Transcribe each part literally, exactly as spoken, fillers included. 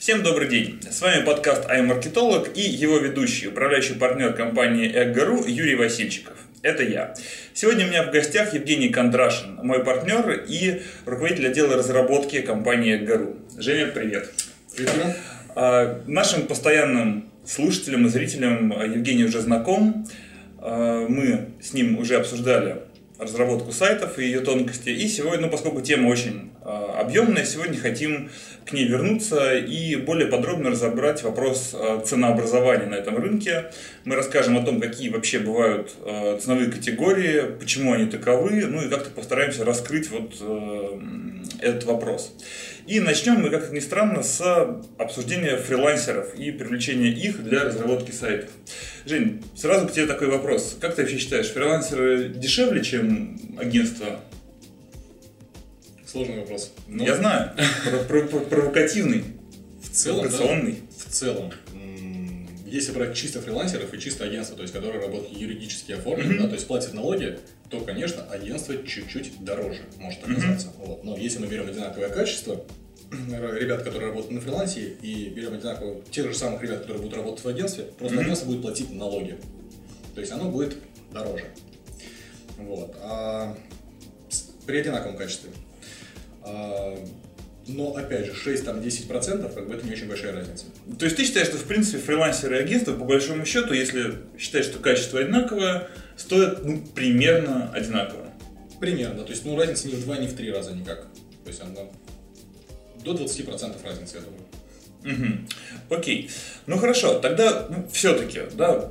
Всем добрый день! С вами подкаст «АйМаркетолог» и его ведущий, управляющий партнер компании Eggo точка ру Юрий Васильчиков. Это я. Сегодня у меня в гостях Евгений Кандрашин, мой партнер и руководитель отдела разработки компании Eggo точка ру. Женя, привет! Привет! Нашим постоянным слушателям и зрителям Евгений уже знаком. Мы с ним уже обсуждали разработку сайтов и ее тонкости. И сегодня, ну, поскольку тема очень э, объемная, сегодня хотим к ней вернуться и более подробно разобрать вопрос э, ценообразования на этом рынке. Мы расскажем о том, какие вообще бывают э, ценовые категории, почему они таковы, ну и как-то постараемся раскрыть вот э, этот вопрос. И начнем мы, как ни странно, с обсуждения фрилансеров и привлечения их для разработки сайтов. Жень, сразу к тебе такой вопрос. Как ты вообще считаешь, фрилансеры дешевле, чем агентства? Сложный вопрос. Но... Я знаю. Провокативный. В целом, провокационный. Да, в целом. Если брать чисто фрилансеров и чисто агентства, то есть которые работают юридически оформлены, mm-hmm. да, то есть платят налоги, то, конечно, агентство чуть-чуть дороже может оказаться. Mm-hmm. Вот. Но если мы берем одинаковое качество ребят, которые работают на фрилансе, и берем одинаково тех же самых ребят, которые будут работать в агентстве, просто mm-hmm. агентство будет платить налоги. То есть оно будет дороже. Вот. А при одинаковом качестве. А... Но, опять же, шесть-десять процентов, как бы это не очень большая разница. То есть ты считаешь, что, в принципе, фрилансеры и агентства, по большому счету, если считать, что качество одинаковое, стоят, ну, примерно одинаково? Примерно. То есть, ну, разница ни в два, ни в три раза никак. То есть, она до двадцать процентов разницы, я думаю. Угу. Окей. Ну, хорошо. Тогда, ну, все-таки, да,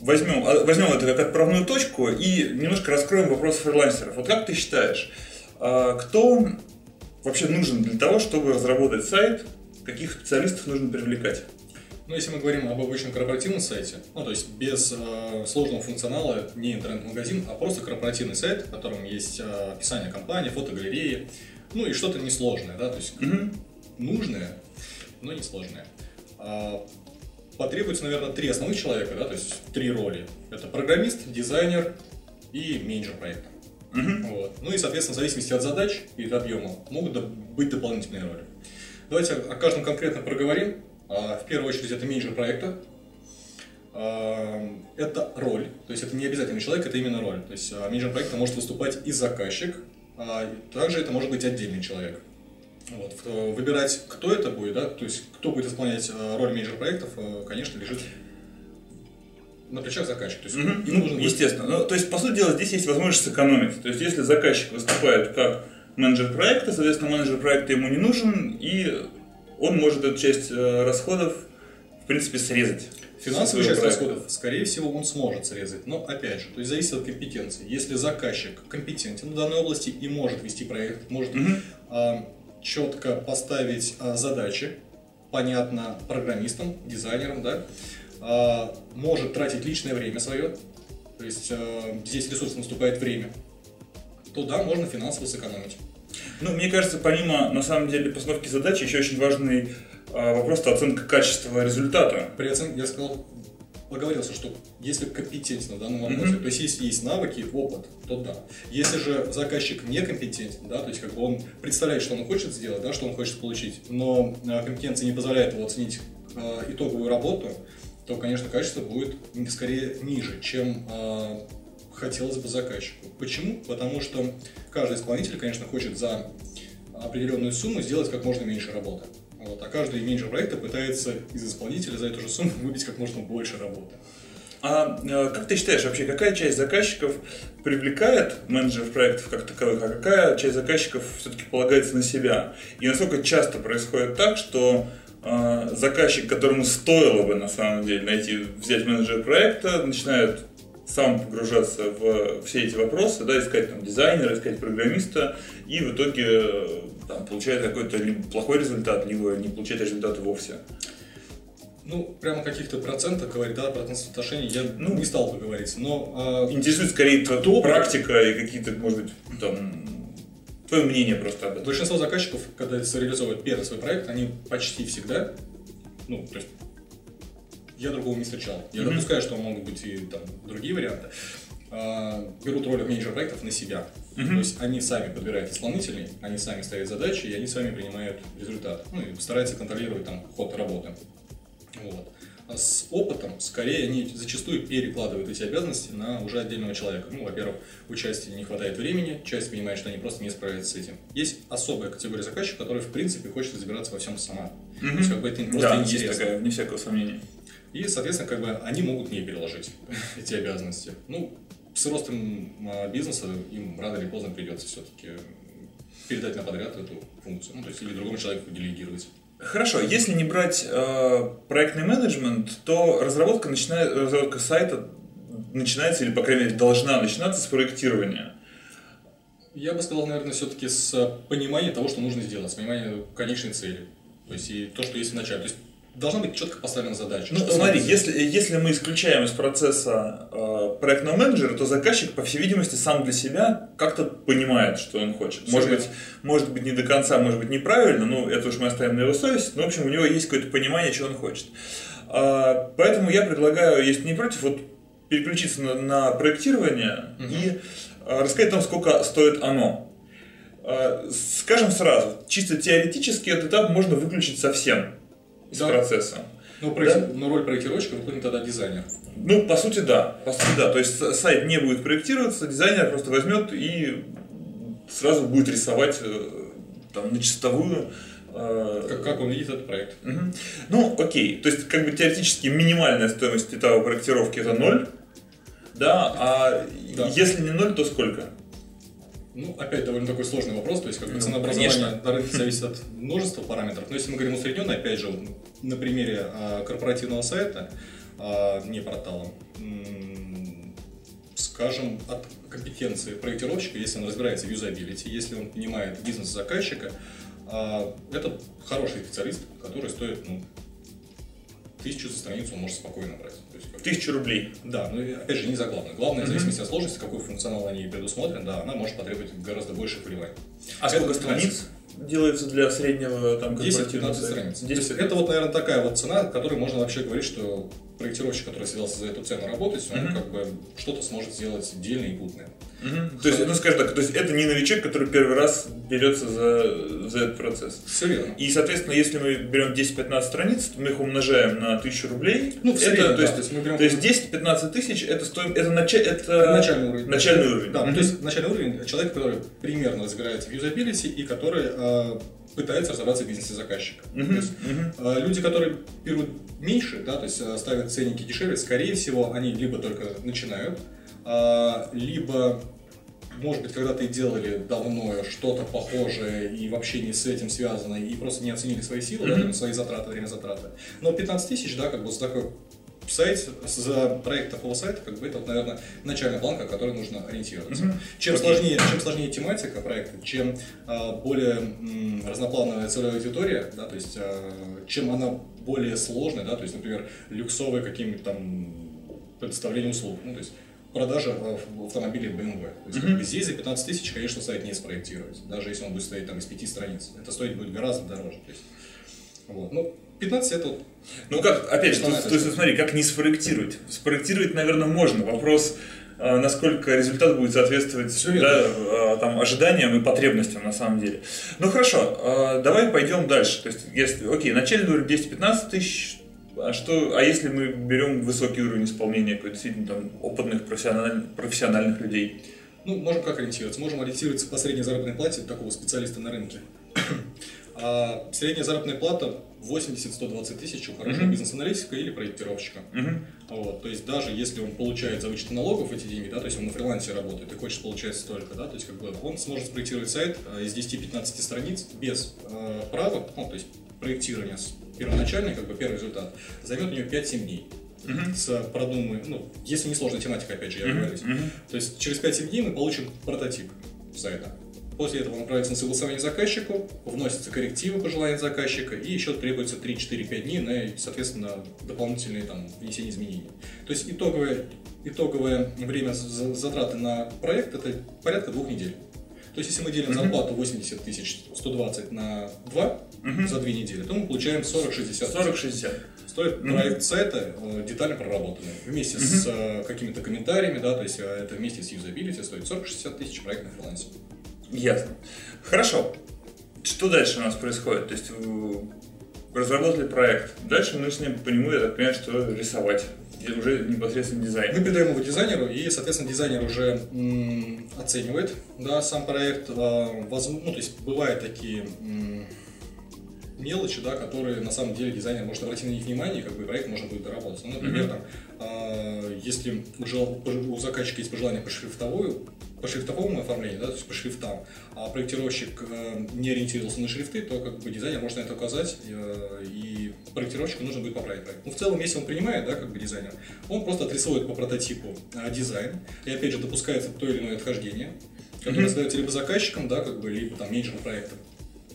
возьмем, возьмем это как отправную точку и немножко раскроем вопрос фрилансеров. Вот как ты считаешь, кто... вообще нужен для того, чтобы разработать сайт, каких специалистов нужно привлекать? Ну, если мы говорим об обычном корпоративном сайте, ну, то есть без э, сложного функционала, не интернет-магазин, а просто корпоративный сайт, в котором есть э, описание компании, фотогалереи, ну, и что-то несложное, да, то есть mm-hmm. нужное, но несложное. А, потребуется, наверное, три основных человека, да, то есть три роли. Это программист, дизайнер и менеджер проекта. Uh-huh. Вот. Ну и, соответственно, в зависимости от задач и от объема могут быть дополнительные роли. Давайте о каждом конкретно проговорим. В первую очередь это менеджер проекта. Это роль, то есть это не обязательно человек, это именно роль. То есть менеджер проекта может выступать и заказчик, также это может быть отдельный человек. Вот. Выбирать, кто это будет, да? То есть кто будет исполнять роль менеджера проектов, конечно, лежит на плечах заказчика. То есть, mm-hmm. им нужно, естественно. Ну, то есть, по сути дела, здесь есть возможность сэкономить. То есть, если заказчик выступает как менеджер проекта, соответственно, менеджер проекта ему не нужен, и он может эту часть расходов, в принципе, срезать. Финансовую часть проекта. Расходов, скорее всего, он сможет срезать. Но, опять же, то есть, зависит от компетенции. Если заказчик компетентен в данной области и может вести проект, может mm-hmm. а, четко поставить а, задачи, понятно, программистам, дизайнерам, да, может тратить личное время свое, то есть э, здесь ресурс наступает время, то да, можно финансово сэкономить. Ну, мне кажется, помимо, на самом деле, постановки задачи, еще очень важный э, вопрос – это оценка качества результата. При оценке, я сказал, оговорился, что если компетентен в данном вопросе, mm-hmm. то есть если есть навыки, опыт, то да. Если же заказчик некомпетентен, да, то есть как бы он представляет, что он хочет сделать, да, что он хочет получить, но э, компетенция не позволяет его оценить э, итоговую работу, то, конечно, качество будет скорее ниже, чем э, хотелось бы заказчику. Почему? Потому что каждый исполнитель, конечно, хочет за определенную сумму сделать как можно меньше работы. Вот. А каждый менеджер проекта пытается из исполнителя за эту же сумму выбить как можно больше работы. А э, как ты считаешь вообще, какая часть заказчиков привлекает менеджеров проектов как таковых, а какая часть заказчиков все-таки полагается на себя? И насколько часто происходит так, что заказчик, которому стоило бы на самом деле найти, взять менеджера проекта, начинает сам погружаться в все эти вопросы, да, искать там дизайнера, искать программиста, и в итоге там, получает какой-то либо плохой результат, либо не получает результата вовсе? Ну, прямо каких-то процентов говорить, да, процент соотношений я ну, не стал бы говорить, но... А... Интересует скорее то, практика и какие-то, может быть, там... Твое мнение просто об этом. Большинство заказчиков, когда реализовывают первый свой проект, они почти всегда, ну, то есть, я другого не встречал. Я mm-hmm. допускаю, что могут быть и там другие варианты. А, берут роль менеджера проектов на себя. Mm-hmm. То есть они сами подбирают исполнителей, они сами ставят задачи, и они сами принимают результат. Ну и стараются контролировать там ход работы. Вот. А с опытом, скорее, они зачастую перекладывают эти обязанности на уже отдельного человека. Ну, во-первых, у части не хватает времени, часть понимает, что они просто не справятся с этим. Есть особая категория заказчиков, которая, в принципе, хочет разбираться во всем сама. Mm-hmm. То есть, как бы, это им просто да, интересно. Есть такая, не всякого сомнения. И, соответственно, как бы, они могут не переложить эти обязанности. Ну, с ростом бизнеса им рано или поздно придется все-таки передать на подряд эту функцию, ну, то есть или другому человеку делегировать. Хорошо, если не брать э, проектный менеджмент, то разработка, начинает, разработка сайта начинается, или, по крайней мере, должна начинаться с проектирования. Я бы сказал, наверное, все-таки с понимания того, что нужно сделать, с понимания конечной цели, то есть и то, что есть в начале. То есть должна быть четко поставлена задача. Ну, смотри, если, если мы исключаем из процесса э, проектного менеджера, то заказчик, по всей видимости, сам для себя как-то понимает, что он хочет. Может быть, может быть, не до конца, может быть, неправильно, но это уж мы оставим на его совесть, но, в общем, у него есть какое-то понимание, чего он хочет. Э, поэтому я предлагаю, если не против, вот переключиться на, на проектирование угу. и э, рассказать нам, сколько стоит оно. Э, скажем сразу, чисто теоретически этот этап можно выключить совсем. С да. процессом. Но, проект... да? Но роль проектировщика выполнит тогда дизайнер. Ну, по сути, да. По сути, да. То есть сайт не будет проектироваться, дизайнер просто возьмет и сразу будет рисовать там, на чистовую. Как, как он видит этот проект. Угу. Ну, окей. То есть, как бы теоретически минимальная стоимость этапа проектировки это ноль. Да. А да. если не ноль, то сколько? Ну, опять довольно такой сложный вопрос, то есть как бы ценообразование на рынке зависит от множества параметров, но если мы говорим усредненно, опять же, на примере корпоративного сайта, не портала, скажем, от компетенции проектировщика, если он разбирается в юзабилити, если он понимает бизнес заказчика, это хороший специалист, который стоит, ну, тысячу за страницу он может спокойно брать. То есть, тысячу рублей. Да, но опять же не за главное. Главное, в зависимости от сложности, какой функционал они предусмотрен, да, она может потребовать гораздо больше вливания. А это сколько страниц делается для среднего там корпоративного? десять-пятнадцать страниц. То есть, это вот, наверное, такая вот цена, которой можно вообще говорить, что проектировщик, который садился за эту цену работать, он mm-hmm. как бы что-то сможет сделать дельное и путное. Mm-hmm. То есть, ну, скажем так, то есть это не новичок, который первый раз берется за, за этот процесс. Все верно. И, соответственно, если мы берем десять-пятнадцать страниц, то мы их умножаем на тысячу рублей. Ну, в среднем, это, да. То есть, то есть, есть десять-пятнадцать тысяч, это, стоим, это, нач, это начальный уровень. Начальный уровень. Да, mm-hmm. ну, то есть начальный уровень человека, который примерно разбирается в юзабилити и который э, пытается разобраться в бизнесе заказчика. Mm-hmm. То есть, mm-hmm. э, люди, которые берут меньше, да, то есть ставят ценники дешевле, скорее всего, они либо только начинают, э, либо... Может быть, когда-то и делали давно что-то похожее и вообще не с этим связано, и просто не оценили свои силы, mm-hmm. да, свои затраты, время затраты. Но пятнадцать тысяч, да, как бы за такой сайт, за проект такого сайта, как бы это, вот, наверное, начальная планка, на которой нужно ориентироваться. Mm-hmm. Чем, okay. сложнее, чем сложнее тематика проекта, чем а, более м, разноплановая целевая аудитория, да, то есть, а, чем она более сложная, да, то есть, например, люксовые какие-нибудь там предоставления услуг, ну, то есть, продажа автомобилей бэ эм вэ. То есть, mm-hmm. здесь за пятнадцать тысяч, конечно, сайт не спроектировать, даже если он будет стоять там, из пяти страниц. Это стоить будет гораздо дороже. То есть, вот. Ну, пятнадцать это вот... Ну, как, опять же, то, то есть, смотри, как не спроектировать? Спроектировать, наверное, можно. Вопрос, насколько результат будет соответствовать да, там, ожиданиям и потребностям, на самом деле. Ну, хорошо, давай пойдем дальше. То есть, если, окей, начальный уровень десять-пятнадцать тысяч, А, что, а если мы берем высокий уровень исполнения действительно там, опытных профессиональных, профессиональных людей? Ну, можем как ориентироваться? Можем ориентироваться по средней заработной плате такого специалиста на рынке. А средняя заработная плата восемьдесят-сто двадцать тысяч у хорошего mm-hmm. бизнес-аналитика или проектировщика. Mm-hmm. Вот, то есть даже если он получает за вычет налогов эти деньги, да, то есть он на фрилансе работает и хочет получать столько, да, то есть как бы он сможет спроектировать сайт из десяти-пятнадцати страниц без э, права, ну, то есть проектирование первоначальный, как бы первый результат, займет у него пять-семь дней. Uh-huh. С продуманной, ну, если не сложная тематика, опять же, я uh-huh. говорю. Uh-huh. То есть через пять-семь дней мы получим прототип сайта. После этого он отправится на согласование заказчику, вносятся коррективы по желанию заказчика, и еще требуется три-четыре-пять дней на, соответственно, дополнительные там, внесение изменений. То есть итоговое, итоговое время затраты на проект это порядка двух недель. То есть, если мы делим зарплату восемьдесят тысяч, сто двадцать на два за две недели, то мы получаем сорок-шестьдесят. Стоит проект сайта детально проработанный. Вместе с какими-то комментариями, да, то есть это вместе с юзабилити стоит сорок-шестьдесят тысяч проект на фрилансе. Ясно. Хорошо. Что дальше у нас происходит? То есть разработали проект. Дальше мы с ним по нему, я так понимаю, что рисовать. Уже непосредственно дизайнер. Мы передаем его дизайнеру, и, соответственно, дизайнер уже м, оценивает, да, сам проект. А, возможно, ну, то есть бывают такие м, мелочи, да, которые на самом деле дизайнер может обратить на них внимание, как бы проект можно будет доработать. Ну, например, mm-hmm. там, а, если у, у заказчика есть пожелание по шрифтовому, по шрифтовому оформлению, да, то есть по шрифтам, а проектировщик э, не ориентировался на шрифты, то как бы дизайнер может на это указать, э, и проектировщику нужно будет поправить проект. Но в целом, если он принимает, да, как бы дизайнер, он просто отрисовывает по прототипу э, дизайн, и опять же допускается то или иное отхождение, которое задается mm-hmm. либо заказчиком, да, как бы, либо там менеджером проекта.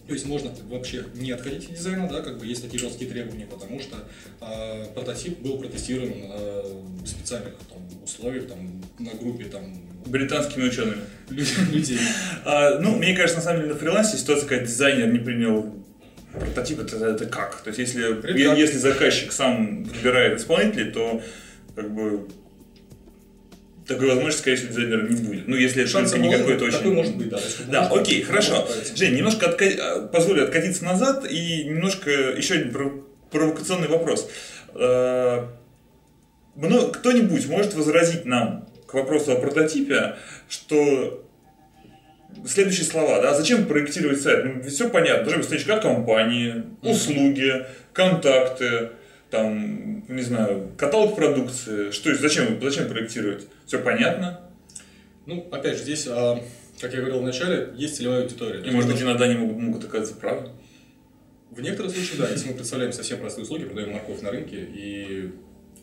То есть можно вообще не отходить от дизайна, да, как бы есть такие жесткие требования, потому что э, прототип был протестирован э, в специальных там, условиях, там, на группе там, британскими учеными. Людей. А, ну, мне кажется, на самом деле на фрилансе ситуация, когда дизайнер не принял прототип, это, это как? То есть, если, если заказчик сам выбирает исполнителей, то как бы такой возможности, скорее всего, дизайнера не будет. Ну, если шанс никакой, то очень... Такой может быть, да. Да, окей, хорошо. Жень, немножко отка... позволю откатиться назад и немножко еще один провокационный вопрос. Кто-нибудь может возразить нам к вопросу о прототипе, что следующие слова, да, зачем проектировать сайт? Ну, ведь все понятно, должна быть страничка компании, услуги, контакты, там, не знаю, каталог продукции, что есть, зачем, зачем проектировать? Все понятно? Ну, опять же, здесь, как я говорил в начале, есть целевая аудитория. И, может быть, иногда они могут, могут оказаться правы? В некоторых случаях, да, если мы представляем совсем простые услуги, продаем морковь на рынке и...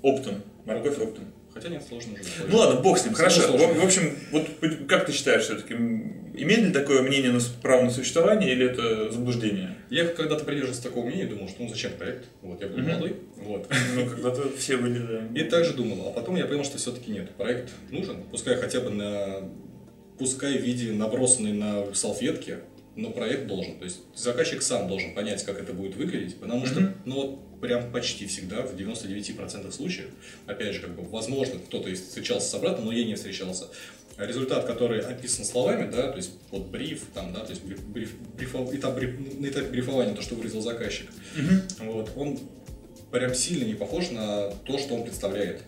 Оптом, морковь оптом. Хотя нет, сложно уже. Ну ладно, бог с ним, хорошо. В, в общем, вот как ты считаешь, все-таки имеет ли такое мнение на право на существование или это заблуждение? Я когда-то придерживался такого мнения, думал, что ну зачем проект? Вот, я был mm-hmm. молодой. Вот. Ну, когда-то все были, да. И так же думал. А потом я понял, что все-таки нет. Проект нужен. Пускай хотя бы на. Пускай в виде набросанной на салфетке, но проект должен. То есть заказчик сам должен понять, как это будет выглядеть, потому mm-hmm. что. Ну, прям почти всегда, в девяносто девять процентов случаев, опять же, как бы, возможно, кто-то встречался с обратным, но я не встречался. Результат, который описан словами, да, то есть вот бриф, там, да, то есть бриф, бриф, брифов, этап, бриф, на этапе брифования, то, что выразил заказчик, mm-hmm. вот, он прям сильно не похож на то, что он представляет.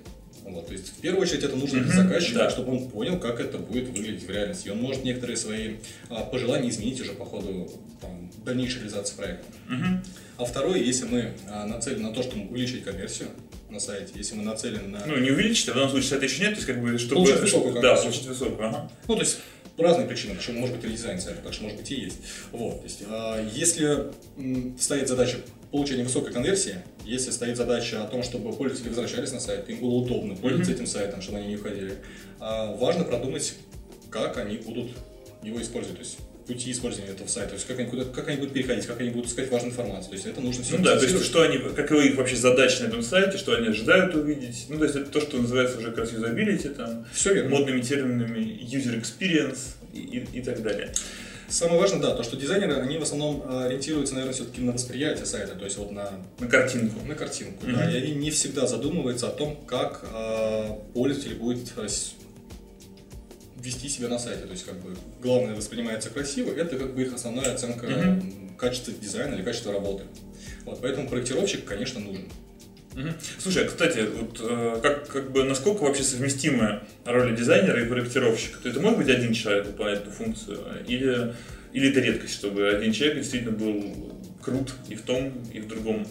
Вот, то есть в первую очередь это нужно для заказчика, да. чтобы он понял, как это будет выглядеть в реальности. И он может некоторые свои а, пожелания изменить уже по ходу там, дальнейшей реализации проекта. Uh-huh. А второе, если мы а, нацелены на то, чтобы увеличить конверсию на сайте, если мы нацелены на... Ну, не увеличить, а в данном случае сайта еще нет, то есть как бы... Чтобы... Получить высокую. Да, получить высокую, ага. Ну, то есть по разным причинам, почему может быть редизайн сайта, так что может быть и есть. Вот, то есть а, если м, стоит задача получение высокой конверсии, если стоит задача о том, чтобы пользователи возвращались на сайт, им было удобно пользоваться mm-hmm. этим сайтом, чтобы они не уходили, а важно продумать, как они будут его использовать, то есть пути использования этого сайта, то есть как они, куда, как они будут переходить, как они будут искать важную информацию, то есть это нужно все. Ну да, то есть что они, каковы их вообще задачи на этом сайте, что они ожидают увидеть, ну то есть это то, что называется уже как раз юзабилити, там, модными терминами user experience и, и, и так далее. Самое важное, да, то, что дизайнеры, они в основном ориентируются, наверное, все-таки на восприятие сайта, то есть вот на... На картинку. На картинку, mm-hmm. да, и они не всегда задумываются о том, как э, пользователь будет э, вести себя на сайте, то есть как бы главное воспринимается красиво, это как бы их основная оценка mm-hmm. качества дизайна или качества работы. Вот, поэтому проектировщик, конечно, нужен. Mm-hmm. Слушай, кстати, вот, э, как, как бы, насколько вообще совместимы роли дизайнера и проектировщика? То это может быть один человек выполнять эту функцию? Или, или это редкость, чтобы один человек действительно был крут и в том, и в другом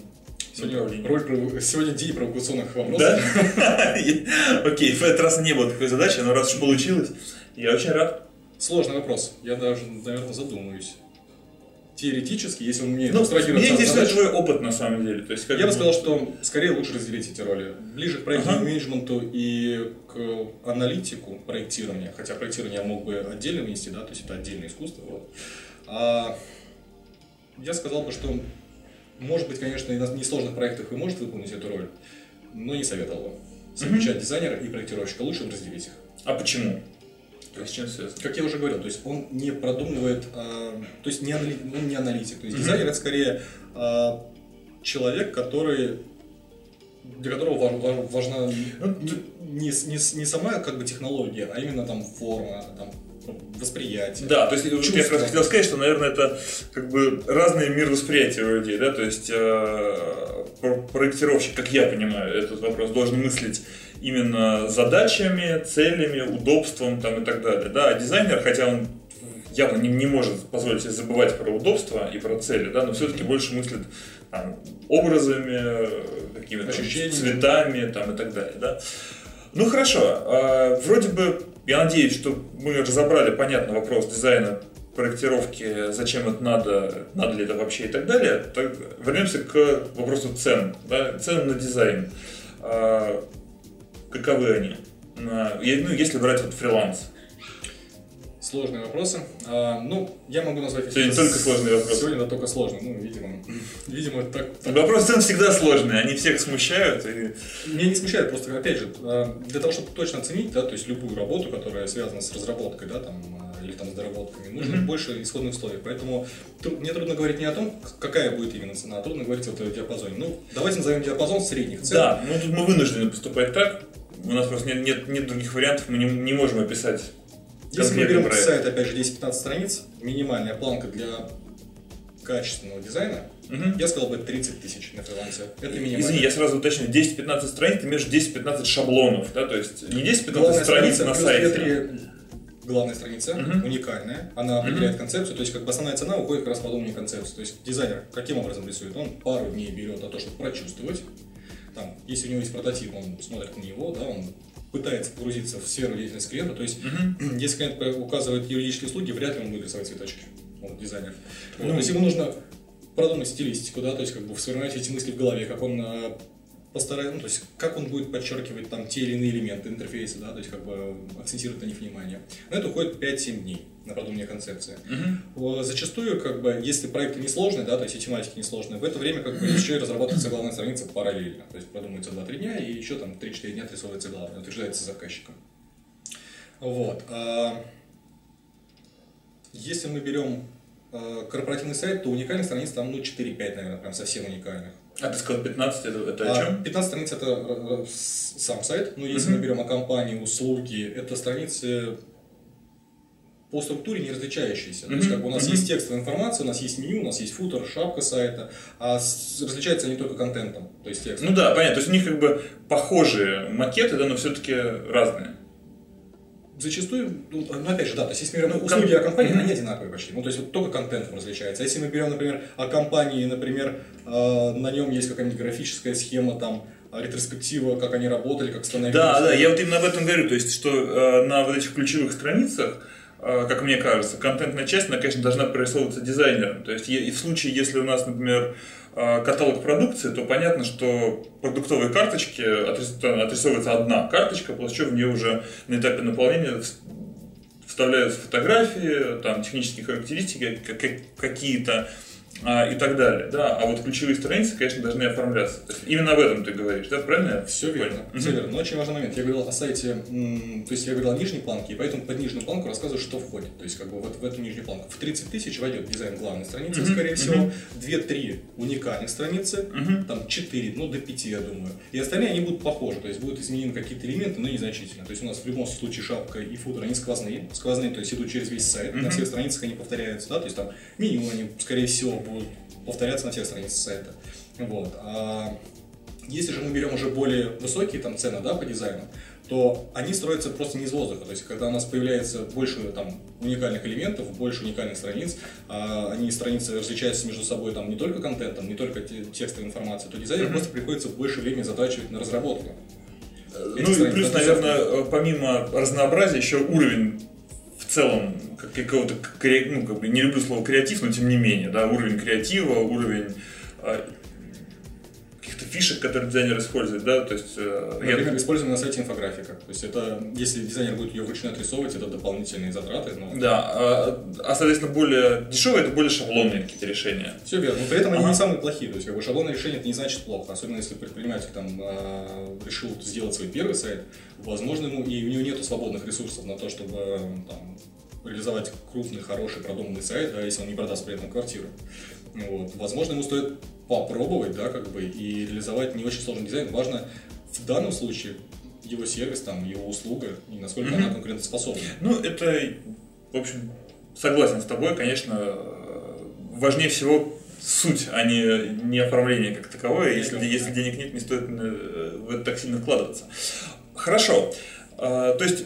направлении? Сегодня, сегодня день провокационных вопросов. Окей, в этот раз не было такой задачи, но раз уж получилось, я очень рад. Сложный вопрос, я даже, наверное, задумаюсь. Теоретически, если он умеет абстрагироваться. Ну, мне интересно твой опыт на самом деле. То есть, я бы может... сказал, что скорее лучше разделить эти роли. Ближе к проектному ага. менеджменту и к аналитику проектирования. Хотя проектирование я мог бы отдельно внести, да, то есть это отдельное искусство. Вот. А я сказал бы, что может быть, конечно, и на несложных проектах и может выполнить эту роль, но не советовал бы. Совмещать mm-hmm. дизайнера и проектировщика лучше разделить их. А почему? С чем связано? Как я уже говорил, то есть он не продумывает, а, то есть не анали, он не аналитик. То есть mm-hmm. дизайнер — это скорее а, человек, который, для которого важна не, не, не сама как бы технология, а именно там форма, там, восприятие. Да, то есть чувства. Я просто хотел сказать, что, наверное, это как бы разные мир восприятия у людей, да, то есть э, проектировщик, как я понимаю, этот вопрос должен мыслить именно задачами, целями, удобством там и так далее, да, а дизайнер, хотя он явно не, не может позволить себе забывать про удобство и про цели, да, но все-таки больше мыслит там образами, какими-то цветами там и так далее, да. Ну хорошо, э, вроде бы я надеюсь, что мы разобрали, понятно, вопрос дизайна, проектировки, зачем это надо, надо ли это вообще и так далее. Так, вернемся к вопросу цен, да, цен на дизайн. А, каковы они? А, ну, если брать вот фриланс. Сложные вопросы. А, ну, я могу назвать их сегодня только сложные вопросы. Сегодня да, только сложные. Ну, видимо, видимо, так, так. Вопрос цен всегда сложный, они всех смущают. И... Меня не смущает, просто опять же, для того, чтобы точно оценить, да, то есть любую работу, которая связана с разработкой, да, там, или там с доработками, нужно mm-hmm. больше исходных условий. Поэтому тру- мне трудно говорить не о том, какая будет именно цена, а трудно говорить о диапазоне. Ну, давайте назовем диапазон средних цен. Да, ну тут мы вынуждены поступать так. У нас просто нет, нет, нет других вариантов, мы не, не можем описать. Если мы берем сайт, опять же, десять-пятнадцать страниц, минимальная планка для качественного дизайна, угу. я сказал бы тридцать тысяч на фрилансе. Это минимально. Извини, я сразу уточню, десять-пятнадцать страниц, ты имеешь десять-пятнадцать шаблонов, да, то есть не десять-пятнадцать страниц на сайте. Главная страница, угу. уникальная, она определяет угу. концепцию, то есть как бы основная цена уходит как раз в подобную концепцию. То есть дизайнер каким образом рисует? Он пару дней берет на то, чтобы прочувствовать. Там, если у него есть прототип, он смотрит на него, да, он пытается погрузиться в сферу деятельности клиента, то есть mm-hmm. если клиент указывает юридические услуги, вряд ли он будет рисовать цветочки, вот, дизайнер. Mm-hmm. Вот, то есть ему нужно продумать стилистику, да, то есть как бы сформировать эти мысли в голове, как он э, постарается, ну, то есть как он будет подчеркивать там те или иные элементы интерфейса, да, то есть как бы акцентировать на них внимание. На это уходит пять-семь дней на продумывание концепции. Mm-hmm. Зачастую, как бы, если проекты несложные, да, то есть и тематики несложные, в это время как бы еще и разрабатывается главная страница параллельно. То есть продумывается два-три дня, и еще там три-четыре дня отрисовывается главное, утверждается заказчиком. Вот. Если мы берем корпоративный сайт, то уникальных страниц там ну, четыре-пять, наверное, прям совсем уникальных. А ты сказал пятнадцать, это, это о чем? пятнадцать страниц — это сам сайт, но если mm-hmm. мы берем о компании, услуги, это страницы по структуре не различающиеся. Mm-hmm. То есть как бы у нас mm-hmm. есть текстовая информация, у нас есть меню, у нас есть футер, шапка сайта, а с... различаются они только контентом, то есть текстом. Ну да, понятно. То есть у них как бы похожие макеты, да, но все-таки разные. Зачастую, ну опять же, да, то есть если мы берем ну, услуги кон... о компании, mm-hmm. они одинаковые почти. Ну то есть вот только контентом различается. А если мы берем, например, о компании, например, э, на нем есть какая-нибудь графическая схема там, ретроспектива, как они работали, как становились. Да, да, я вот именно об этом говорю, то есть что э, на вот этих ключевых страницах, как мне кажется, контентная часть, она, конечно, должна прорисовываться дизайнером. То есть, и в случае, если у нас, например, каталог продукции, то понятно, что продуктовые карточки отрисовывается одна карточка, после чего в нее уже на этапе наполнения вставляются фотографии, там, технические характеристики какие-то и так далее. Да? А вот ключевые страницы, конечно, должны оформляться. То есть, именно об этом ты говоришь, да? Правильно? Все верно. Mm-hmm. Все верно. Но очень важный момент. Я говорил о сайте, то есть я говорил о нижней планке, и поэтому под нижнюю планку рассказываю, что входит. То есть как бы вот в эту нижнюю планку. В тридцать тысяч войдет дизайн главной страницы, mm-hmm. скорее всего. Mm-hmm. две-три уникальных страницы, mm-hmm. там четыре, ну до пяти, я думаю. И остальные они будут похожи, то есть будут изменены какие-то элементы, но незначительно. То есть у нас в любом случае шапка и футер, они сквозные, сквозные, то есть идут через весь сайт, mm-hmm. на всех страницах они повторяются, да, то есть там меню они, скорее всего, будут повторяться на всех страницах сайта. Вот. А если же мы берем уже более высокие там, цены, да, по дизайну, то они строятся просто не из воздуха. То есть, когда у нас появляется больше там, уникальных элементов, больше уникальных страниц, а они страницы различаются между собой там, не только контентом, не только текстовой информацией, то дизайнеру mm-hmm. просто приходится больше времени затрачивать на разработку. Эти ну и плюс, наверное, помимо разнообразия, еще уровень в целом как какого-то, ну, как бы, не люблю слово креатив, но тем не менее, да, уровень креатива, уровень э, каких-то фишек, которые дизайнер использует, да, то есть... Например, я... используем на сайте инфографика, то есть это, если дизайнер будет ее вручную отрисовывать, это дополнительные затраты, но... Да, а, а соответственно, более дешевые, это более шаблонные какие-то решения. Все верно, но при этом ага. они не самые плохие, то есть как бы шаблонное решение это не значит плохо, особенно если предприниматель там решил сделать свой первый сайт, возможно, ему и у него нет свободных ресурсов на то, чтобы там, реализовать крупный, хороший, продуманный сайт, да, если он не продаст при этом квартиру. Вот. Возможно, ему стоит попробовать, да, как бы, и реализовать не очень сложный дизайн. Важно в данном случае его сервис, там, его услуга и насколько mm-hmm. она конкурентоспособна. Ну, это, в общем, согласен с тобой, конечно, важнее всего суть, а не, не оформление как таковое. Если, если денег нет, не стоит в это так сильно вкладываться. Хорошо. То есть,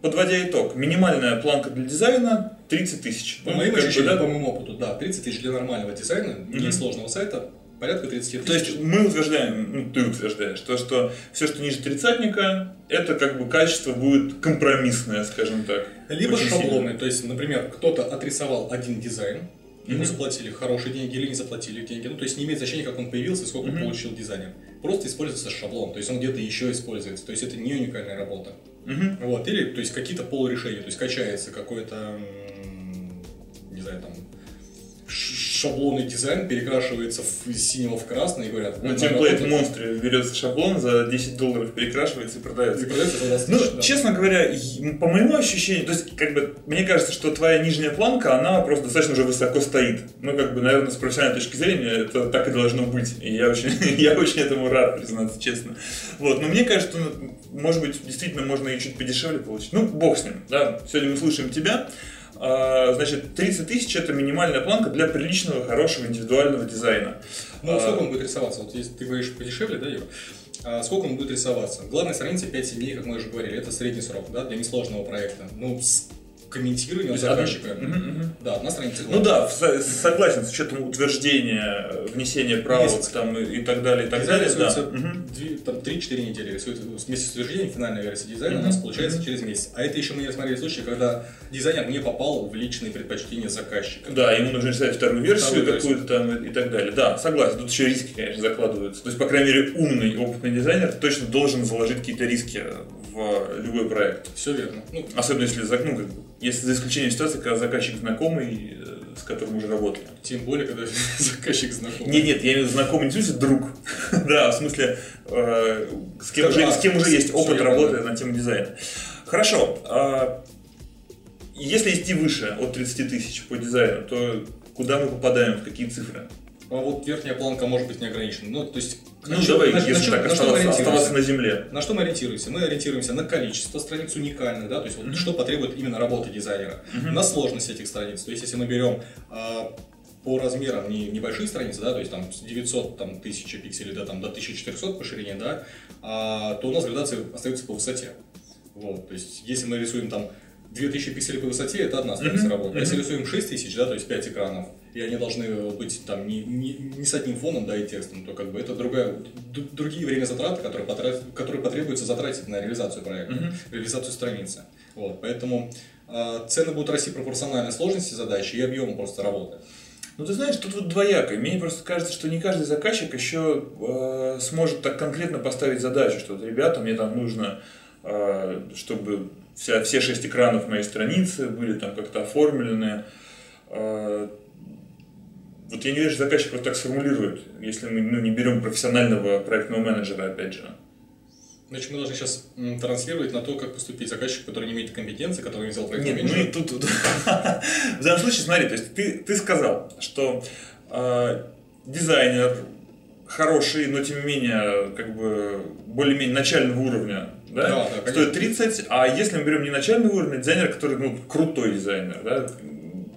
подводя итог, минимальная планка для дизайна тридцать тысяч. По, ну, моим ощущениям, да? По моему опыту, да, тридцать тысяч для нормального дизайна, mm-hmm. несложного сайта, порядка тридцати тысяч. То есть мы утверждаем, ну ты утверждаешь, то, что все, что ниже тридцатника, это как бы качество будет компромиссное, скажем так. Либо шаблонное, то есть, например, кто-то отрисовал один дизайн, ему mm-hmm. заплатили хорошие деньги или не заплатили деньги, ну то есть не имеет значения, как он появился и сколько mm-hmm. получил дизайнер. Просто используется шаблон, то есть он где-то еще используется, то есть это не уникальная работа. Mm-hmm. Вот, или то есть какие-то полурешения, то есть качается какой-то... не знаю, там, шаблонный дизайн перекрашивается из синего в красный и говорят... Ну, темплейт монстры берется шаблон, за десять долларов перекрашивается и продается. И продается за двадцать тысяч, ну, да. Честно говоря, по моему ощущению, то есть, как бы, мне кажется, что твоя нижняя планка, она просто достаточно уже высоко стоит. Ну, как бы, наверное, с профессиональной точки зрения это так и должно быть. И я очень, я очень этому рад, признаться честно. Вот, но мне кажется, что, может быть, действительно можно и чуть подешевле получить. Ну, бог с ним, да. Сегодня мы слушаем тебя. Значит, тридцать тысяч это минимальная планка для приличного, хорошего, индивидуального дизайна. Ну, а сколько он будет рисоваться? Вот если ты говоришь подешевле, да, Юр? А сколько он будет рисоваться? Главная страница пять-семь дней, как мы уже говорили, это средний срок, да, для несложного проекта. Ну, с комментированием у заказчика. Одна... Mm-hmm. Да, одна страница. Главная. Ну да, согласен, с учетом утверждения, внесения правок там, и так далее, и так дизайн далее. Да. три-четыре недели рисуется вместе с утверждением, финальная версия дизайна mm-hmm. у нас получается mm-hmm. через месяц. А это еще мы не рассмотрели случай, когда дизайнер не попал в личные предпочтения заказчика. Да, ему нужно рисовать вторую версию вторую какую-то там и так далее. Да, согласен, тут еще риски, конечно, закладываются. То есть, по крайней мере, умный, опытный дизайнер точно должен заложить какие-то риски в любой проект. Все верно. Ну, особенно если загнул, как бы. Если за исключением ситуации, когда заказчик знакомый, с которым уже работали. Тем более, когда заказчик знакомый. Нет, нет, я имею в виду знакомый, не в смысле друг. Да, в смысле, э, с, кем уже, с кем уже есть опыт работы на тему дизайна. Хорошо. А если идти выше от тридцати тысяч по дизайну, то куда мы попадаем, в какие цифры? А вот верхняя планка может быть не ограничена. Ну, то есть, ну на давай, на, если на чем, так, на оставаться, оставаться на земле. На что мы ориентируемся? Мы ориентируемся на количество страниц уникальных, да, то есть вот, mm-hmm. что потребует именно работы дизайнера, mm-hmm. на сложность этих страниц. То есть, если мы берем э, по размерам не, небольшие страницы, да, то есть там с девятисот тысяч пикселей, да, там, до тысячи четырехсот по ширине, да, э, то у нас градация остается по высоте. Вот, то есть, если мы рисуем там две тысячи пикселей по высоте, это одна страница mm-hmm. работы. Mm-hmm. Если рисуем шесть тысяч, да, то есть пять экранов, и они должны быть там не, не, не с одним фоном, да, и текстом, то как бы это другая, д- другие время затраты, которые, потрат, которые потребуется затратить на реализацию проекта, mm-hmm. реализацию страницы. Вот, поэтому э, цены будут расти пропорционально сложности задачи и объему просто работы. Ну, ты знаешь, тут вот двояко. Мне просто кажется, что не каждый заказчик еще э, сможет так конкретно поставить задачу, что ребята, мне там нужно, э, чтобы вся, все шесть экранов моей страницы были там как-то оформлены. Э, Вот я не верю, что заказчик вот так сформулирует, если мы, ну, не берем профессионального проектного менеджера, опять же. Значит, мы должны сейчас транслировать на то, как поступить заказчик, который не имеет компетенции, который не взял проектный менеджер. Нет, ну и тут... В данном случае, смотри, то есть ты сказал, что дизайнер хороший, но тем не менее, как бы, более-менее начального уровня, да, стоит тридцать, а если мы берем не начального уровня, дизайнер, который, ну, крутой дизайнер, да,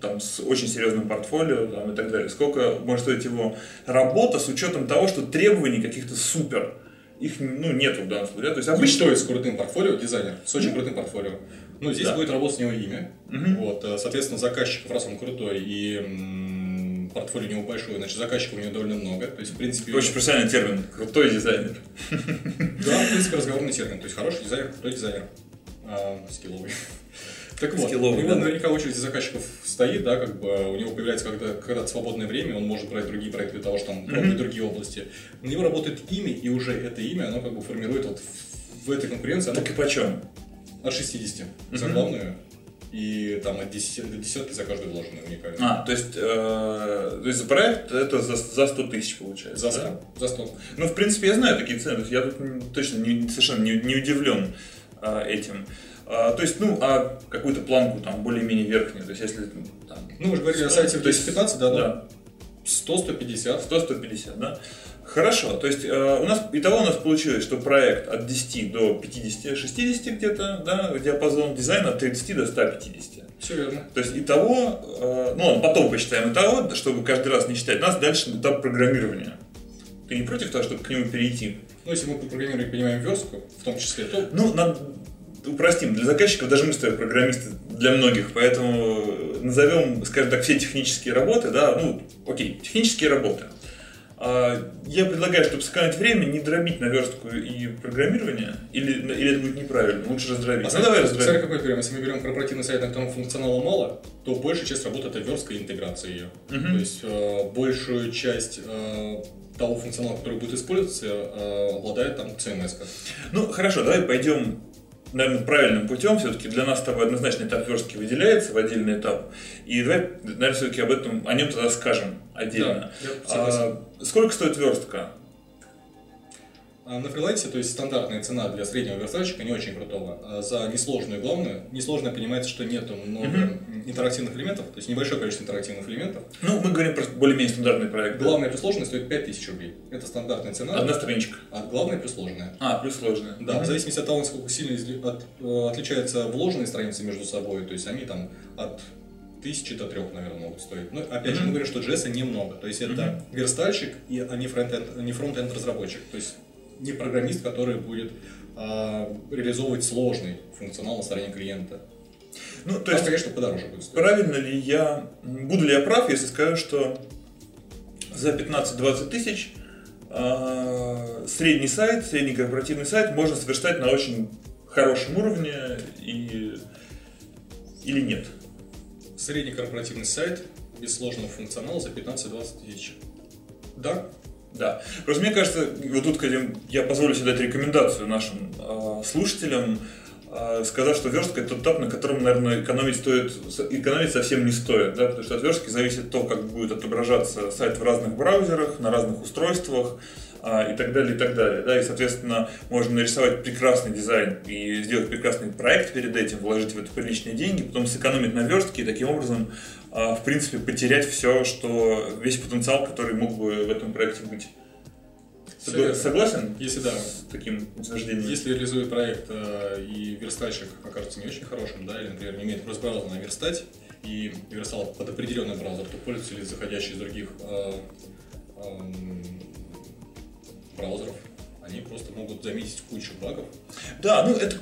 там, с очень серьезным портфолио там, и так далее. Сколько может стоить его работа с учетом того, что требований каких-то супер, их, ну, нету в данном случае. То есть обычно... Кто с крутым портфолио, дизайнер, с очень mm-hmm. крутым портфолио. Ну, здесь да. будет работать с него имя. Mm-hmm. Вот, соответственно, заказчиков, раз он крутой и м-м, портфолио у него большое, значит, заказчиков у него довольно много. То есть, в принципе... Очень профессиональный термин. Крутой дизайнер. Да, в принципе, разговорный термин. То есть, хороший дизайнер, крутой дизайнер. Скилловый. Так вот, у него наверняка очередь заказчиков стоит, да, как бы у него появляется когда-то, когда-то свободное время, он может брать другие проекты для того, чтобы там, пробовать mm-hmm. другие области. У него работает имя, и уже это имя, оно как бы формирует вот в, в этой конкуренции. Оно... Так и почем? От шестидесяти mm-hmm. за главную. И там от десяти до десятки за каждую вложенную уникальную. А, то есть, э, то есть за проект это за, за сто тысяч получается? За сто. Да? За сто. Ну, в принципе, я знаю такие цены, я тут точно не, совершенно не, не удивлен э, этим. А, то есть, ну, а какую-то планку там более-менее верхнюю, то есть если там... Ну, мы же говорили о сайте в двести пятнадцать, да, да. сто - сто пятьдесят. сто - сто пятьдесят, да. Хорошо, то есть э, у нас, итого у нас получилось, что проект от десяти до пятидесяти - шестидесяти где-то, да, диапазон дизайна от тридцати до ста пятидесяти. Все верно. То есть итого, э, ну ладно, потом посчитаем итого, чтобы каждый раз не считать нас, дальше этап программирования. Ты не против того, чтобы к нему перейти? Ну, если мы по программированию понимаем верстку, в том числе, то... Ну, надо... Упростим, для заказчиков даже мы с тобой программисты для многих, поэтому назовем, скажем так, все технические работы, да, ну, окей, технические работы. Я предлагаю, чтобы сэкономить время, не дробить на верстку и программирование, или, или это будет неправильно, лучше раздробить. А ну, давай раздробим. Смотри, какой берем, если мы берем корпоративный сайт, на котором функционала мало, то большая часть работы это верстка и интеграция ее. Угу. То есть э, большую часть... Э, того функционала, который будет использоваться, э, обладает там си эм эс. Ну, хорошо, давай пойдем, наверное, правильным путем. Все-таки для нас с тобой однозначно этап верстки выделяется в отдельный этап. И давай, наверное, все-таки об этом, о нем тогда скажем отдельно. Да, а, сколько стоит верстка? На фрилансе, то есть стандартная цена для среднего верстальщика, не очень крутого, за несложную главную. Несложное понимается, что нету много uh-huh. интерактивных элементов, то есть небольшое количество интерактивных элементов. Ну, мы говорим про более-менее стандартный проект. Главная да? пресложная стоит пять тысяч рублей. Это стандартная цена. Одна страничка. А главная пресложная. А, пресложная. Да, uh-huh. в зависимости от того, насколько сильно от, отличаются вложенные страницы между собой, то есть они там от... тысячи до трех, наверное, могут стоить. Но опять mm-hmm. же, мы говорим, что джей эс немного. То есть это mm-hmm. верстальщик, и, а не фронт-энд разработчик. То есть не программист, который будет а, реализовывать сложный функционал на стороне клиента. Ну, то есть, конечно, подороже будет стоить. Правильно ли я, буду ли я прав, если скажу, что за пятнадцать-двадцать тысяч а, средний сайт, средний корпоративный сайт можно сверстать на очень хорошем уровне и, или нет? Средний корпоративный сайт без сложного функционала за пятнадцать-двадцать тысяч. Да? Да. Просто мне кажется, вот тут я позволю себе дать рекомендацию нашим э, слушателям, э, сказать, что верстка – это тот этап, на котором, наверное, экономить, стоит, экономить совсем не стоит, да? Потому что от верстки зависит то, как будет отображаться сайт в разных браузерах, на разных устройствах э, и так далее, и так далее. Да? И, соответственно, можно нарисовать прекрасный дизайн и сделать прекрасный проект перед этим, вложить в это приличные деньги, потом сэкономить на верстке и таким образом, э, в принципе, потерять все, что, весь потенциал, который мог бы в этом проекте быть. Все согласен? Если да, с таким утверждением. Если реализует проект э, и верстальщик окажется не очень хорошим, да, или, например, не имеет разбирательства на верстать и верстал под определенный браузер, то пользователи, заходящие из других э, э, браузеров, они просто могут заметить кучу багов. Да, ну это...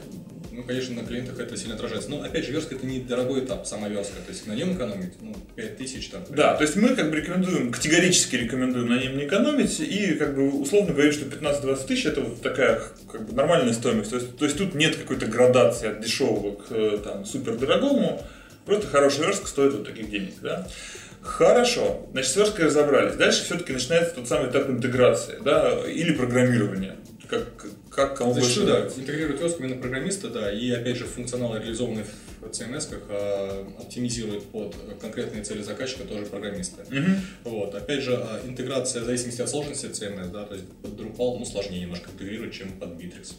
Ну, конечно, на клиентах это сильно отражается. Но, опять же, верстка – это недорогой этап, сама верстка. То есть на нем экономить, ну, пять тысяч там. Да, то есть мы как бы рекомендуем, категорически рекомендуем на нем не экономить. И как бы условно говорим, что пятнадцать-двадцать тысяч – это вот такая как бы нормальная стоимость. То есть, то есть тут нет какой-то градации от дешевого к там, супердорогому. Просто хорошая верстка стоит вот таких денег, да. Хорошо, значит, с версткой разобрались. Дальше все-таки начинается тот самый этап интеграции, да, или программирования. Как, как кому больше нравится. Да, интегрирует верстку именно программиста, да, и опять же функционал, реализованный в си эм эс-ках, а, оптимизирует под конкретные цели заказчика тоже программисты. Mm-hmm. Вот, опять же, интеграция в зависимости от сложности си эм эс, да, то есть под Drupal, ну, сложнее немножко интегрировать, чем под Битрикс.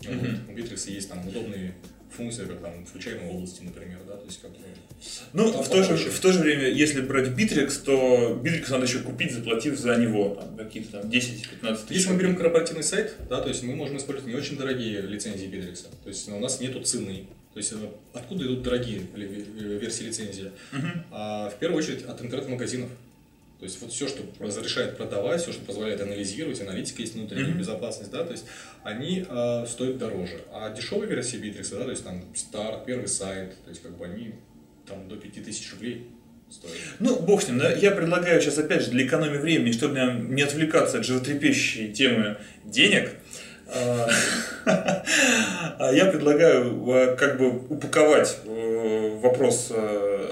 Mm-hmm. У Битрикса есть там удобные функции, как там включаемые области, например, да, то есть как бы... Ну, в то, же, в то же время, если брать Битрикс, то Битрикс надо еще купить, заплатив за него там, какие-то там десять-пятнадцать тысяч. Если мы берем корпоративный сайт, да, то есть мы можем использовать не очень дорогие лицензии Битрикса, то есть у нас нету цены. То есть откуда идут дорогие версии лицензии? Uh-huh. А, в первую очередь от интернет-магазинов. То есть вот все, что разрешает продавать, все, что позволяет анализировать, аналитика есть внутренняя mm-hmm. безопасность, да, то есть они э, стоят дороже. А дешевые версии Битрикса, да, то есть там старт, первый сайт, то есть как бы они там до пять тысяч рублей стоят. Ну, бог с ним, да, я предлагаю сейчас опять же для экономии времени, чтобы не отвлекаться от животрепещущей темы денег, Я предлагаю как бы упаковать вопрос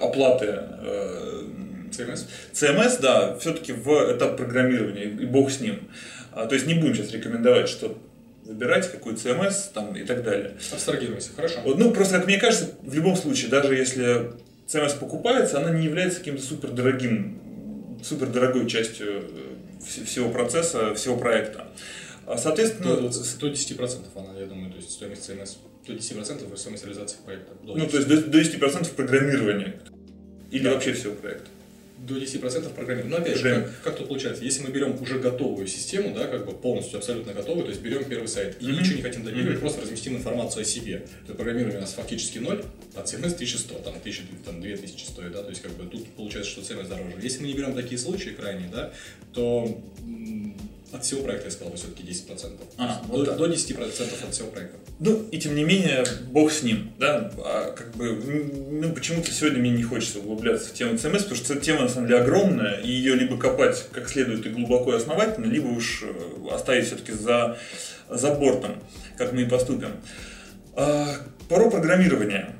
оплаты си эм эс, да, все-таки в этап программирования, и бог с ним. То есть не будем сейчас рекомендовать, что выбирать, какой си эм эс там, и так далее. Абстрагируйся, хорошо. Вот, ну, просто, как мне кажется, в любом случае, даже если си эм эс покупается, она не является каким-то супердорогим, супердорогой частью всего процесса, всего проекта. Соответственно, до десяти процентов она, я думаю, то есть стоимость си эм эс, до десяти процентов стоимость реализации проекта. До ну, то есть до десяти процентов программирования или да. вообще всего проекта. До десяти процентов программирования. Но опять же, как, как тут получается, если мы берем уже готовую систему, да, как бы полностью абсолютно готовую, то есть берем первый сайт и mm-hmm. ничего не хотим добивать, mm-hmm. просто разместим информацию о себе, то программирование у нас фактически ноль, а си эм эс тысяча сто, там, там две тысячи стоит, да, то есть как бы тут получается, что си эм эс дороже. Если мы не берем такие случаи крайние, да, то от всего проекта я сказал бы все-таки десять процентов. А, до, вот до десяти процентов от всего проекта. Ну, и тем не менее, бог с ним, да, а, как бы, ну, почему-то сегодня мне не хочется углубляться в тему си эм эс, потому что тема, на самом деле, огромная, и ее либо копать как следует и глубоко и основательно, либо уж оставить все-таки за, за бортом, как мы и поступим. А, про программирование.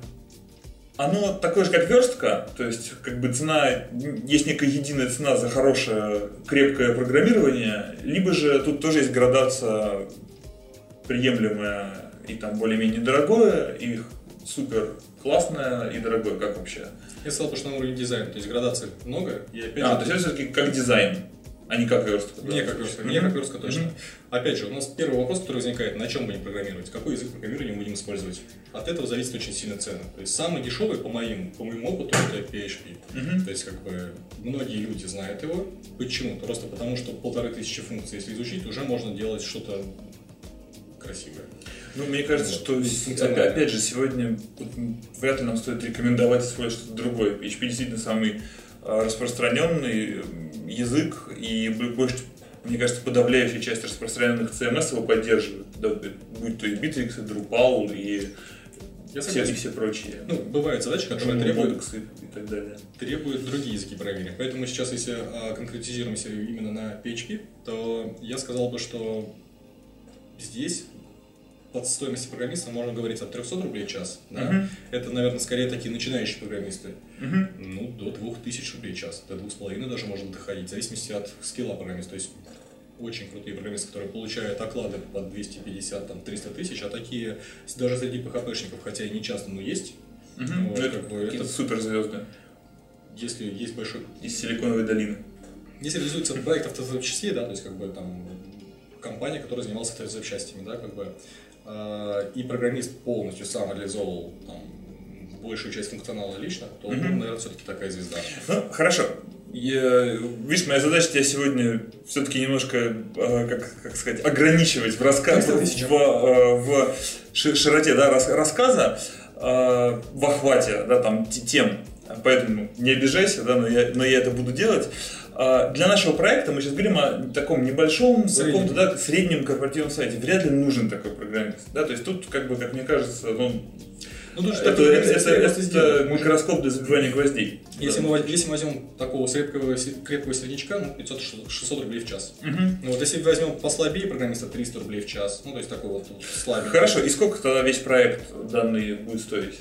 Оно такое же, как верстка, то есть как бы цена, есть некая единая цена за хорошее, крепкое программирование, либо же тут тоже есть градация приемлемая и там более-менее дорогое, и супер классное и дорогое, как вообще? Я сказал, потому что на уровне дизайна, то есть градаций много. И опять а, же, то есть все-таки как дизайн. А не как верстка. Да? Не как верстка, mm-hmm. не как верстка точно. Mm-hmm. Опять же, у нас первый вопрос, который возникает, на чем будем программировать, какой язык программирования мы будем использовать. От этого зависит очень сильно цена. То есть самый дешевый, по, моим, по моему опыту, это пи эйч пи. Mm-hmm. То есть как бы многие люди знают его. Почему? Просто потому, что полторы тысячи функций, если изучить, уже можно делать что-то красивое. Ну, мне кажется, вот. что опять, опять же, сегодня вряд ли нам стоит рекомендовать использовать что-то другое. пи эйч пи действительно самый распространенный язык, и больше, мне кажется, подавляющая часть распространенных си эм эс его поддерживает, будь то и Битрикс, и Drupal, и все, и все прочие. Ну, бывают задачи, которые требуют, и так далее. требуют другие языки программирования. Поэтому сейчас, если конкретизируемся именно на пи эйч пи, то я сказал бы, что здесь под стоимостью программиста можно говорить от триста рублей в час. Да? Uh-huh. Это, наверное, скорее такие начинающие программисты. Uh-huh. Ну, до две тысячи рублей в час. До двух с половиной даже можно доходить, в зависимости от скилла программиста. То есть очень крутые программисты, которые получают оклады по двести пятьдесят - триста тысяч, а такие даже среди пи эйч пи-шников, хотя и не часто, но есть. Uh-huh. Вот, это, как бы, это суперзвезды. Если есть большой... Из Силиконовой долины. Если реализуется проект автозапчастей, да, то есть как бы там компания, которая занималась автозапчастями, да, как бы, и программист полностью сам реализовал там большую часть функционала лично, то он, mm-hmm. наверное, все-таки такая звезда. Ну, хорошо. Я, видишь, моя задача тебя сегодня все-таки немножко, как, как сказать, ограничивать в рассказе, в, в, в широте, да, рассказа, в охвате, да, там, тем. Поэтому не обижайся, да, но я, но я это буду делать. Для нашего проекта мы сейчас говорим о таком небольшом, среднем, да, среднем корпоративном сайте. Вряд ли нужен такой программист. Да, то есть тут, как бы, как мне кажется, ну, ну то, это, это, это, это, это микроскоп для забивания гвоздей. Если, да. мы, если мы возьмем такого крепкого, крепкого середнячка, ну, пятьсот - шестьсот рублей в час. Угу. Ну, вот если возьмем послабее программиста, триста рублей в час, ну, то есть такой вот слабенький. Хорошо, и сколько тогда весь проект данный будет стоить?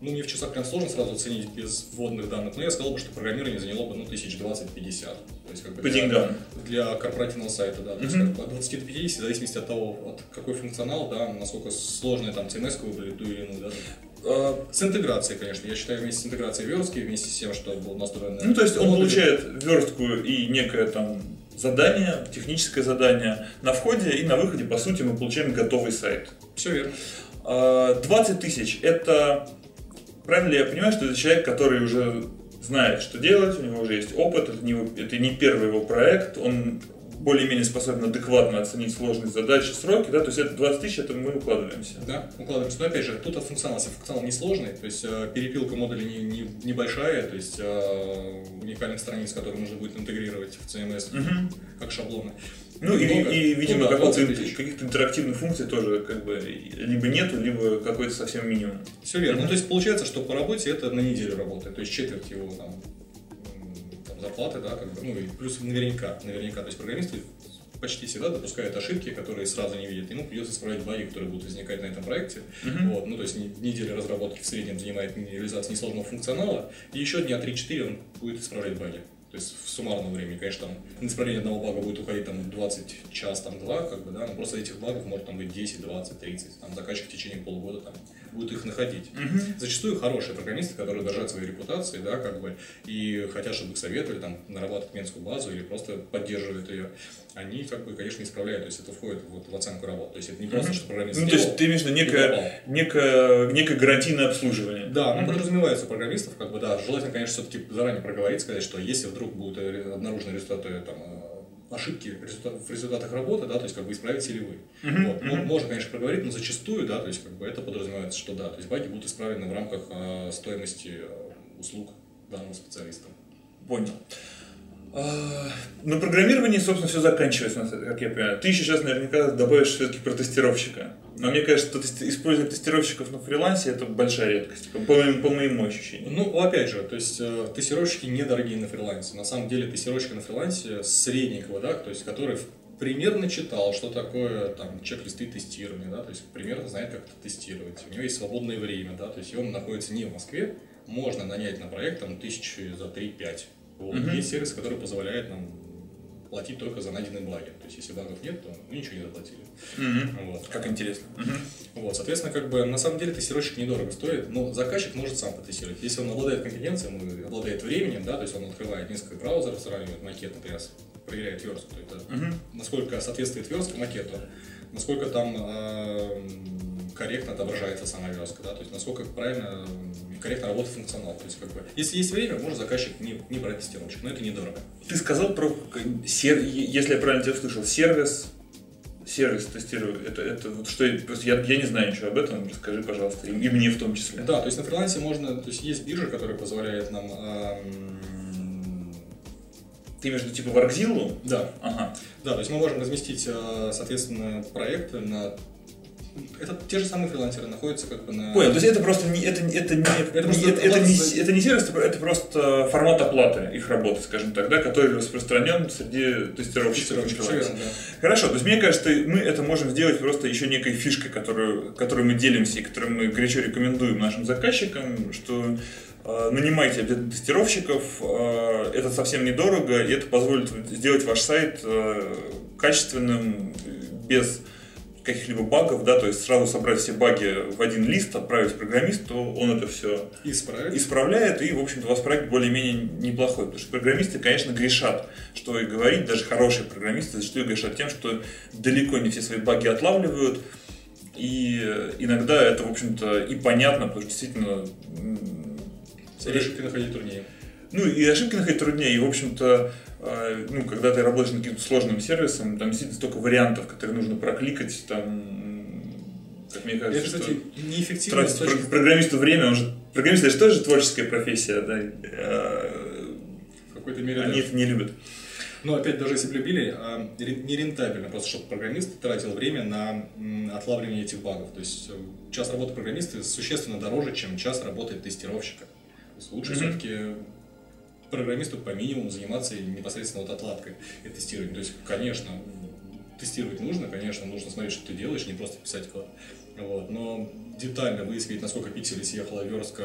Ну, мне в часах прям сложно сразу оценить без вводных данных, но я сказал бы, что программирование заняло бы, ну, тысяч двадцать - пятьдесят. То есть, как бы, по для, деньгам. Для корпоративного сайта, да, то есть, как бы, от двадцати до пятидесяти, в зависимости от того, от какой функционал, да, насколько сложная там си эм эс-ка выбрали, ту или иную, да. С интеграцией, конечно, я считаю, вместе с интеграцией верстки, вместе с тем, что было настроено... Ну, то есть, он получает верстку и некое там задание, техническое задание на входе, и на выходе, по сути, мы получаем готовый сайт. Все верно. двадцать тысяч – это... Правильно ли я понимаю, что это человек, который уже знает, что делать, у него уже есть опыт, это не, это не первый его проект, он более-менее способен адекватно оценить сложность задачи, сроки, да, то есть это двадцать тысяч, это мы укладываемся. Да, укладываемся, но опять же, тут от функционала, если функционал несложный, то есть перепилка модулей не, не, небольшая, то есть уникальных страниц, которые нужно будет интегрировать в си эм эс, угу. как шаблоны. Ну и, и, и видимо, ну, да, каких-то интерактивных функций тоже как бы либо нету, либо какой-то совсем минимум. Все верно. Mm-hmm. Ну, то есть получается, что по работе это на неделю работает, то есть четверть его там, там зарплаты, да, как бы, ну и плюс наверняка, наверняка, то есть программисты почти всегда допускает ошибки, которые сразу не видят. Ему придется исправлять баги, которые будут возникать на этом проекте. Uh-huh. Вот. Ну, то есть неделя разработки в среднем занимает реализация несложного функционала, и еще дня три-четыре он будет исправлять баги. То есть в суммарном времени, конечно, там, на исправление одного бага будет уходить там, двадцать час, там, два, как бы, да, но просто этих багов может там, быть десять, двадцать, тридцать, там, заказчик в течение полугода там, будет их находить. Mm-hmm. Зачастую хорошие программисты, которые дорожат своей репутацией, да, как бы, и хотят, чтобы их советовали, там, нарабатывать клиентскую базу или просто поддерживают ее, они, как бы, конечно, исправляют, то есть это входит вот, в оценку работы, то есть это не просто, mm-hmm. что программист сделал. Ну, то есть ты имеешь в виду некое, некое, некое гарантийное обслуживание. Да, mm-hmm. ну, подразумевается у программистов, как бы, да, желательно, конечно, все-таки заранее проговорить, сказать, что если вдруг будут обнаружены результаты там, ошибки в результатах работы, да, то есть как бы исправите ли вы. Uh-huh, вот. uh-huh. Можно, конечно, проговорить, но зачастую, да, то есть как бы это подразумевается, что да, то есть баги будут исправлены в рамках э, стоимости услуг данного специалиста. Понял. На программировании, собственно, все заканчивается, как я понимаю. Ты еще сейчас наверняка добавишь все-таки про тестировщика. Но мне кажется, что использование тестировщиков на фрилансе – это большая редкость, по, по моему ощущению. Ну, опять же, то есть тестировщики недорогие на фрилансе. На самом деле тестировщики на фрилансе средненького, да, то есть который примерно читал, что такое там, чек-листы тестирования, да, то есть примерно знает, как это тестировать. У него есть свободное время, да, то есть он находится не в Москве, можно нанять на проект там, тысячи за три-пять. Вот. Uh-huh. Есть сервис, который позволяет нам платить только за найденные баги. То есть, если багов нет, то мы ничего не заплатили. Uh-huh. Вот. Как интересно. Uh-huh. Вот. Соответственно, как бы, на самом деле тестировщик недорого стоит, но заказчик может сам потестировать. Если он обладает компетенцией, обладает временем, да, то есть он открывает несколько браузеров, сравнивает макет, например, проверяет верстку, то это uh-huh. насколько соответствует верстка макету, насколько там э- корректно отображается сама верстка, да, то есть насколько правильно и корректно работает функционал. То есть, как бы, если есть время, может заказчик не, не брать тестировщик, но это недорого. Ты сказал про, сер... если я правильно тебя слышал, сервис, сервис тестирует, это, это вот что, я, я не знаю ничего об этом, расскажи, пожалуйста, и, и мне в том числе. Да, то есть на фрилансе можно, то есть есть биржа, которая позволяет нам… Эм... Ты между типа Workzilla? Да. Ага. Да, то есть мы можем разместить, соответственно, проекты на… Это те же самые фрилансеры находятся как бы на… Понял, то есть это просто не это, это не, это просто это, это не, это не сервис, это просто формат оплаты их работы, скажем так, да, который распространен среди тестировщиков. Тестировщик, да. Хорошо, то есть мне кажется, мы это можем сделать просто еще некой фишкой, которую, которую мы делимся и которую мы горячо рекомендуем нашим заказчикам, что… Нанимайте тестировщиков, это совсем недорого, и это позволит сделать ваш сайт качественным, без каких-либо багов, да, то есть сразу собрать все баги в один лист, отправить программисту, он это все исправит, исправляет, и, в общем-то, у вас проект более-менее неплохой, потому что программисты, конечно, грешат, что и говорить, даже хорошие программисты зачастую грешат тем, что далеко не все свои баги отлавливают, и иногда это, в общем-то, и понятно, потому что действительно… И ошибки находить труднее. Ну, и ошибки находить труднее, и, в общем-то, э, ну, когда ты работаешь над каким-то сложным сервисом, там действительно столько вариантов, которые нужно прокликать, там, как мне кажется, это, кстати, неэффективно. Тратить точки... программисту время, он же… Программист, это же тоже творческая профессия, да, в какой-то мере они это не любят. Но опять, даже если бы любили, нерентабельно просто, чтобы программист тратил время на отлавливание этих багов. То есть час работы программиста существенно дороже, чем час работы тестировщика. Лучше mm-hmm. все-таки программисту по минимуму заниматься непосредственно вот отладкой и тестированием. То есть, конечно, тестировать нужно, конечно, нужно смотреть, что ты делаешь, не просто писать код. Вот. Но детально выяснить, насколько пикселей съехала верстка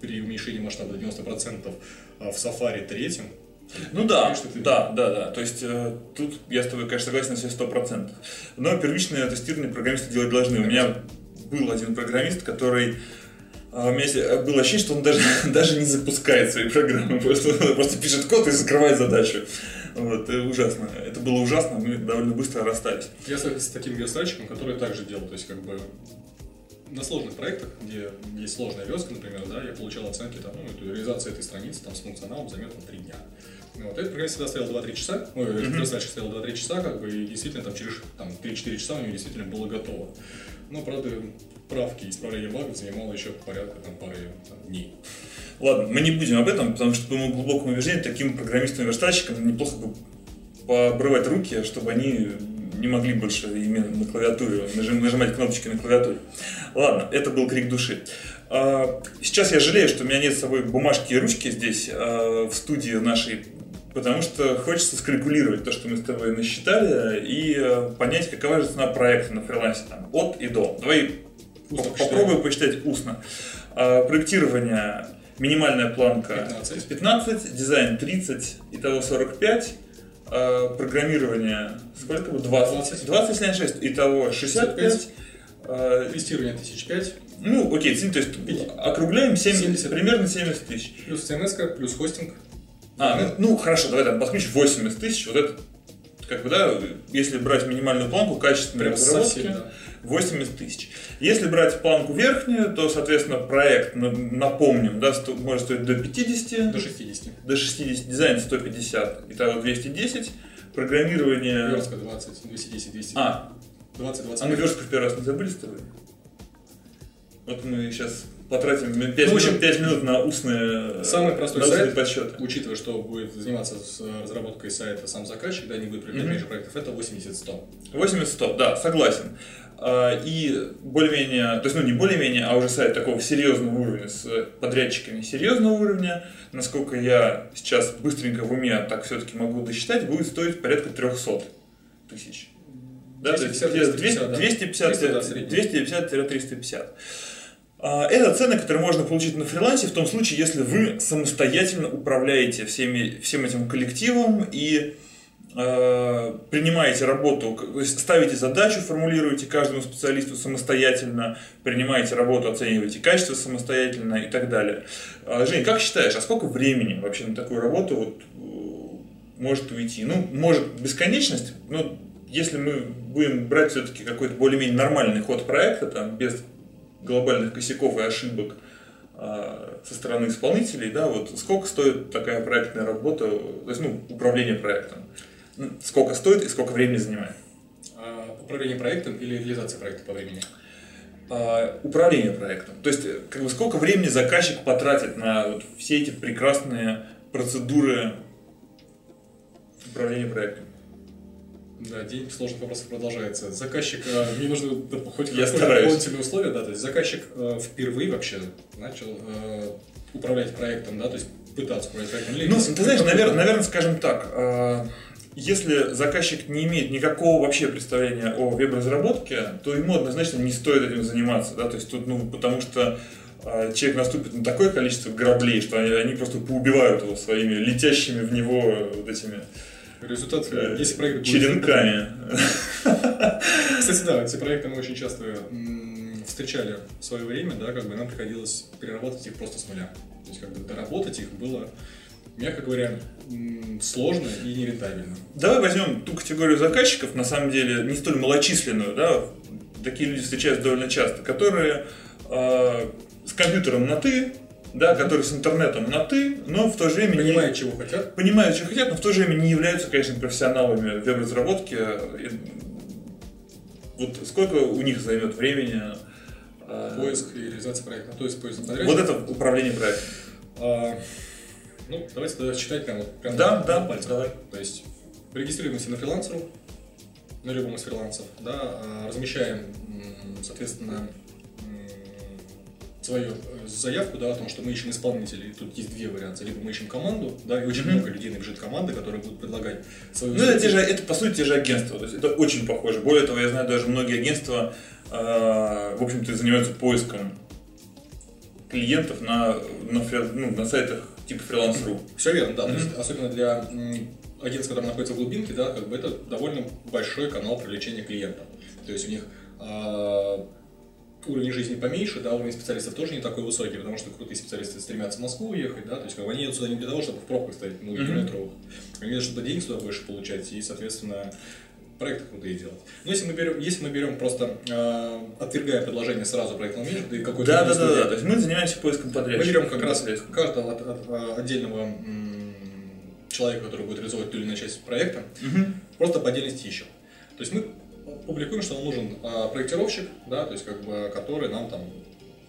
при уменьшении масштаба до девяносто процентов в Safari третьем. Ну да, ты... да, да, да. То есть э, тут я с тобой, конечно, согласен на все сто процентов. Но первичное тестирование программисты делать должны. У меня был один программист, который… У меня было ощущение, что он даже, даже не запускает свои программы, просто, просто пишет код и закрывает задачу. Вот, ужасно. Это было ужасно, мы довольно быстро расстались. Я с таким верстальщиком, который также делал, то есть как бы на сложных проектах, где есть сложная верстка, например, да, я получал оценки, там, ну, реализация этой страницы там, с функционалом займет там, три дня. Вот, этот программист всегда стоял два-три часа, ой, mm-hmm. верстальщик стоял два-три часа, как бы, и действительно там, через там, три-четыре часа у него действительно было готово. Но, правда, правки и исправление багов занимало еще порядка там, пары там, дней. Ладно, мы не будем об этом, потому что, по моему глубокому убеждению, таким программистам-верстальщикам неплохо бы пообрывать руки, чтобы они не могли больше именно на клавиатуре, нажимать кнопочки на клавиатуре. Ладно, это был крик души. Сейчас я жалею, что у меня нет с собой бумажки и ручки здесь, в студии нашей потому что хочется скалькулировать то, что мы с тобой насчитали, и понять, какова же цена проекта на фрилансе, там, от и до. Давай попробуем посчитать устно. Проектирование, минимальная планка пятнадцать, дизайн тридцать, итого сорок пять, программирование сколько бы? двадцать, двадцать, двадцать шесть, итого шестьдесят пять. Тестирование тысяча пять. Ну, окей, то есть округляем семьдесят, семьдесят. Примерно семьдесят тысяч. Плюс си эм эс-ка, плюс хостинг. А, ну, ну хорошо, давай там подключим восемьдесят тысяч. Вот это, как бы, да, если брать минимальную планку, качественной разработки, восемьдесят тысяч. Если брать планку верхнюю, то, соответственно, проект, напомним, да, может стоить до пятидесяти. До шестидесяти. До шестидесяти, дизайн сто пятьдесят, итого двести десять. Программирование... Верстка двадцать, двести десять, двести. А, двадцать, двадцать. А мы верстку в первый раз не забыли с тобой? Вот мы сейчас потратим пять, ну, минут, пять минут на устные, самый простой на сайт, подсчеты. Учитывая, что будет заниматься с разработкой сайта сам заказчик, да, не будет применять меньше mm-hmm. проектов, это восемьдесят сто. восемьдесят сто, да, согласен. И более-менее, то есть, ну, не более-менее, а уже сайт такого серьезного уровня с подрядчиками серьезного уровня, насколько я сейчас быстренько в уме так все-таки могу досчитать, будет стоить порядка триста тысяч. Да, двести пятьдесят - триста пятьдесят. Это цены, которые можно получить на фрилансе в том случае, если вы самостоятельно управляете всеми, всем этим коллективом и э, принимаете работу, то есть ставите задачу, формулируете каждому специалисту самостоятельно, принимаете работу, оцениваете качество самостоятельно и так далее. Жень, как считаешь, а сколько времени вообще на такую работу вот, может уйти? Ну, может, бесконечность, но если мы будем брать все-таки какой-то более-менее нормальный ход проекта, там, без глобальных косяков и ошибок э, со стороны исполнителей, да, вот сколько стоит такая проектная работа, то есть, ну, управление проектом, сколько стоит и сколько времени занимает? А, управление проектом или реализация проекта по времени? А, управление проектом, то есть как бы сколько времени заказчик потратит на вот, все эти прекрасные процедуры управления проектом? Да, день сложных вопросов продолжается. Заказчик, мне нужно хоть какое-то дополнительное условие, да, то есть заказчик впервые вообще начал управлять проектом, да, то есть пытаться управлять проектом. Или ну, ты знаешь, навер- наверное, скажем так, если заказчик не имеет никакого вообще представления о веб-разработке, то ему однозначно не стоит этим заниматься, да, то есть тут, ну, потому что человек наступит на такое количество граблей, что они, они просто поубивают его своими летящими в него вот этими... Результат, если проект будет... Черенками. Кстати, да, эти проекты мы очень часто встречали в свое время, да, как бы нам приходилось переработать их просто с нуля. То есть, как бы доработать их было, мягко говоря, сложно и нерентабельно. Давай возьмем ту категорию заказчиков, на самом деле, не столь малочисленную, да, такие люди встречаются довольно часто, которые э, с компьютером на «ты», да, которые с интернетом на «ты», но в то же время... Понимают, не... чего хотят. Понимают, чего хотят, но в то же время не являются, конечно, профессионалами веб-разработки. Вот сколько у них займет времени? Поиск и реализация проекта. То есть поиск подрядчика. Вот это управление проектом. А, ну, давайте тогда считать прямо, прямо да, на, да, на пальцах. Давай. То есть регистрируемся на фрилансеру, на любом из фрилансов, да, размещаем, соответственно, свою заявку, да, о том, что мы ищем исполнителей. Тут есть две варианты. Либо мы ищем команду, да, и очень mm-hmm. много людей набежит команды, которые будут предлагать свою... Ну, это, те же, это, по сути, те же агентства. То есть это очень похоже. Более того, я знаю, даже многие агентства, э, в общем-то, занимаются поиском клиентов на, на, фри, ну, на сайтах типа фриланс точка ру. Все верно, да. Mm-hmm. То есть, особенно для агентств, которые находятся в глубинке, да, как бы это довольно большой канал привлечения клиентов. То есть у них... Э, уровень жизни поменьше, да, уровень специалистов тоже не такой высокий, потому что крутые специалисты стремятся в Москву уехать, да, то есть они идут сюда не для того, чтобы в пробках стоять, ну, mm-hmm. метро, они идут, чтобы денег сюда больше получать и, соответственно, проекты крутые делать. Но если мы берем, если мы берем просто э, отвергая предложение сразу проектного менеджера, да и какой-то... Да, да, да, да, то есть мы занимаемся поиском подрядчика. Мы берем как раз каждого от, от, от, отдельного м- человека, который будет реализовывать ту или иную часть проекта, mm-hmm. просто по отдельности ищем. То есть мы публикуем, что нам нужен а, проектировщик, да, то есть как бы, который нам там...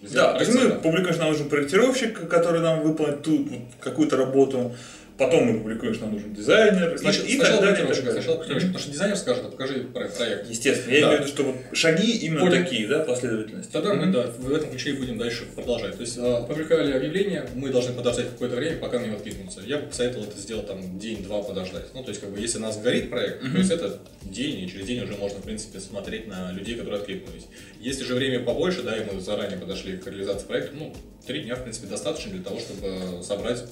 Да, то есть мы публикуем, что нам нужен проектировщик, который нам выполнит ту вот, какую-то работу. потом мы публикуешь, нам нужен дизайнер. Значит, и сначала публикуешь, потому что дизайнер скажет, а покажи проект. Естественно, я да. имею в виду, что вот шаги именно Поле... такие, да, последовательности. Тогда мы да, в этом ключе и будем дальше продолжать. То есть, опубликовали объявление, мы должны подождать какое-то время, пока мне откликнутся. Я бы посоветовал это сделать там день-два подождать. Ну, то есть, как бы, если у нас горит проект, mm-hmm. то есть это день, и через день уже можно, в принципе, смотреть на людей, которые откликнулись. Если же время побольше, да, и мы заранее подошли к реализации проекта, ну, три дня, в принципе, достаточно для того, чтобы собрать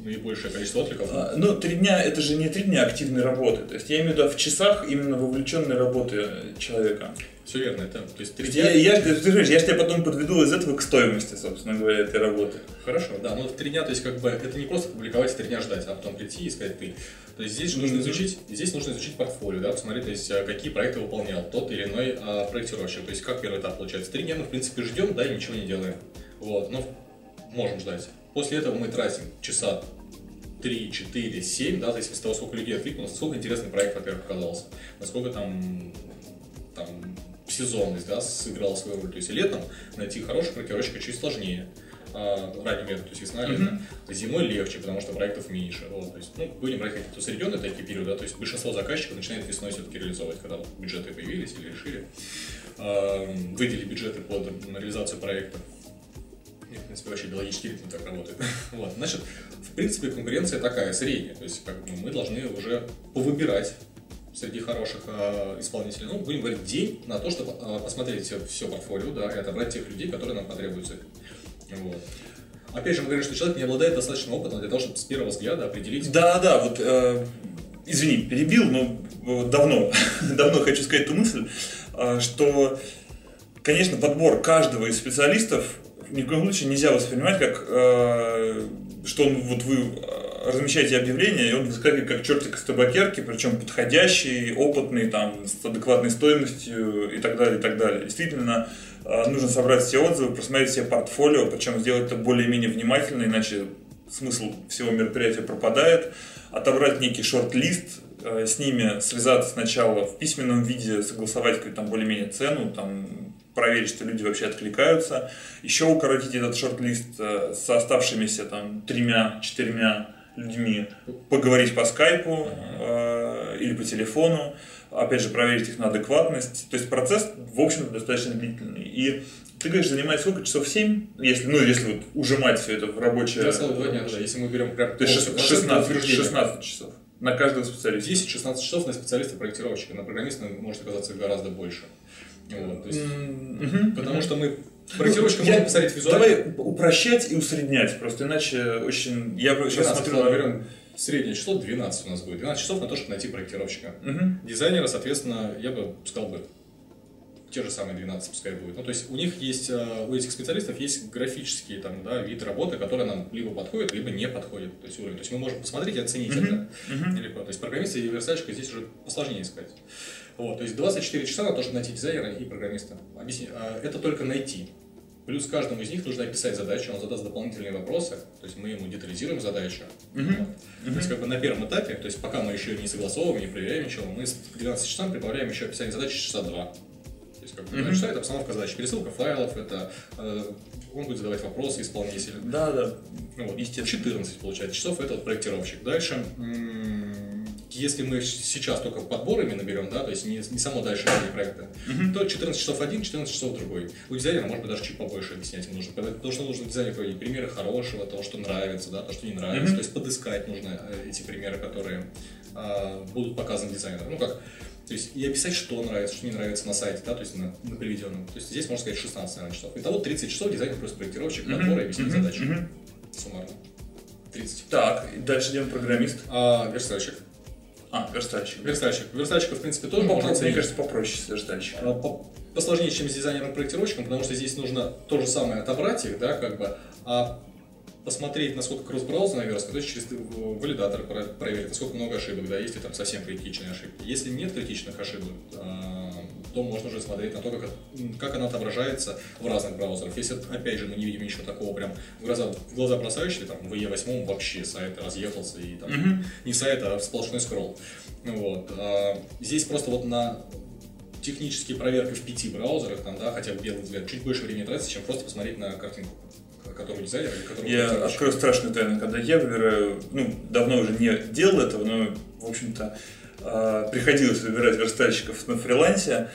наибольшее количество откликов. А, ну, три дня, это же не три дня активной работы. То есть я имею в виду в часах именно вовлеченной работы человека. Все верно, это. То есть, три дня... я, я, ты, ты, я же тебя потом подведу из этого к стоимости, собственно говоря, этой работы. Хорошо, да. Ну, в три дня, то есть, как бы, это не просто публиковать, три дня ждать, а потом прийти и сказать ты. То есть здесь нужно изучить, здесь нужно изучить портфолио, да, посмотреть, то есть, какие проекты выполнял тот или иной а, проектировщик. То есть, как первый этап получается. Три дня мы, в принципе, ждем, да, и ничего не делаем. Вот, но можем ждать. После этого мы тратим часа три, четыре, семь, да, зависит от того, сколько людей откликнулось, насколько интересный проект, во-первых, оказался, насколько там, там сезонность, да, сыграла свою роль. То есть летом найти хорошего проектировщика чуть сложнее, а, ранним летом, то есть весна, лето. Mm-hmm. Зимой легче, потому что проектов меньше. Вот, то есть, ну, будем брать какие-то усредненные такие периоды, да, то есть большинство заказчиков начинает весной все-таки реализовывать, когда вот бюджеты появились или решили а, выделить бюджеты под реализацию проекта. В принципе, вообще биологический ритм так работает. Вот. Значит, в принципе, конкуренция такая, средняя. То есть, как бы, мы должны уже повыбирать среди хороших э, исполнителей. Ну, будем говорить, день на то, чтобы э, посмотреть все, все портфолио, да, и отобрать тех людей, которые нам потребуются. Вот. Опять же, мы говорим, что человек не обладает достаточным опытом для того, чтобы с первого взгляда определить... Да, да, вот, э, извини, перебил, но давно, давно хочу сказать ту мысль, что, конечно, подбор каждого из специалистов ни в коем случае нельзя воспринимать, как э, что он, вот вы размещаете объявление, и он выскакивает как чертик из табакерки, причем подходящий, опытный, там, с адекватной стоимостью и так далее, и так далее. Действительно, э, нужно собрать все отзывы, просмотреть все портфолио, причем сделать это более-менее внимательно, иначе смысл всего мероприятия пропадает, отобрать некий шорт-лист, э, с ними связаться сначала в письменном виде, согласовать какую-то там более-менее цену, там, проверить, что люди вообще откликаются, еще укоротить этот шорт-лист с оставшимися там тремя-четырьмя людьми, поговорить по скайпу э, или по телефону, опять же проверить их на адекватность. То есть процесс, в общем-то, достаточно длительный. И ты говоришь, занимает сколько? Часов семь? Если, ну, если вот ужимать все это в рабочее... Я сказал, два дня, да, если мы берем прям... То есть шестнадцать, шестнадцать часов на каждого специалиста. десять-шестнадцать часов на специалиста-проектировщика, на программиста может оказаться гораздо больше. Вот, то есть, mm-hmm. Потому что мы проектировщикам ну, можем посмотреть визуально. Давай упрощать и усреднять, просто иначе очень... Я сейчас смотрю, на... наверное, среднее число двенадцать у нас будет. двенадцать часов на то, чтобы найти проектировщика. Mm-hmm. Дизайнера, соответственно, я бы пускал бы те же самые двенадцать, пускай будет. Ну, то есть у них есть, у этих специалистов есть графический там, да, вид работы, который нам либо подходит, либо не подходит. То есть, уровень. То есть мы можем посмотреть и оценить mm-hmm. это. Mm-hmm. То есть программисты и верстальщика здесь уже посложнее искать. Вот, то есть двадцать четыре часа на то, чтобы найти дизайнера и программиста. Объясни, это только найти. Плюс каждому из них нужно описать задачу, он задаст дополнительные вопросы, то есть мы ему детализируем задачу. Mm-hmm. Вот. Mm-hmm. То есть как бы на первом этапе, то есть пока мы еще не согласовываем, не проверяем ничего, мы с двенадцати часам прибавляем еще описание задачи часа два. То есть, как бы, mm-hmm. часа это обстановка задач, пересылка файлов, это э, он будет задавать вопросы исполнителю. Да, да. Ну, вот, естественно. четырнадцать, получается, часов это вот проектировщик. Дальше, м- если мы сейчас только подборами наберем, да, то есть не, не само дальше проекта, mm-hmm. то четырнадцать часов один, четырнадцать часов другой. У дизайнера, может быть, даже чуть побольше объяснять ему нужно, потому что нужно дизайнеру говорить примеры хорошего, того, что нравится, да, то, что не нравится. Mm-hmm. То есть подыскать нужно эти примеры, которые э, будут показаны дизайнеру. Ну, как... То есть и описать, что нравится, что не нравится на сайте, да, то есть на, на приведенном. То есть здесь можно сказать шестнадцать, наверное, часов. Итого тридцать часов дизайнер плюс проектировщик, подбор и объяснить задачу. Mm-hmm. Суммарно. тридцать. Так, и дальше идем программист. А, верстальщик. А, верстальщик. Верстальщик. Верстальщика, в принципе, тоже ну, можно оценить. Мне кажется, попроще с верстальщиком. Посложнее, чем с дизайнером-проектировщиком, потому что здесь нужно то же самое отобрать их, да, как бы, а посмотреть, насколько кросс-браузер наверстка, то есть через валидатор проверить, насколько много ошибок, да, есть ли там совсем критичные ошибки. Если нет критичных ошибок, то можно уже смотреть на то, как, как она отображается в разных браузерах. Если, опять же, мы не видим ничего такого прям в глаза, в глаза бросающего, там, в и восемь вообще сайт разъехался, и там mm-hmm. не сайт, а сплошной скролл. Вот. Здесь просто вот на... технические проверки в пяти браузерах, там, да, хотя бы белый взгляд, чуть больше времени тратится, чем просто посмотреть на картинку, который дизайнер, или который... Я открою страшную тайну, когда я выбираю, ну, давно уже не делал этого, но, в общем-то, приходилось выбирать верстальщиков на фрилансе,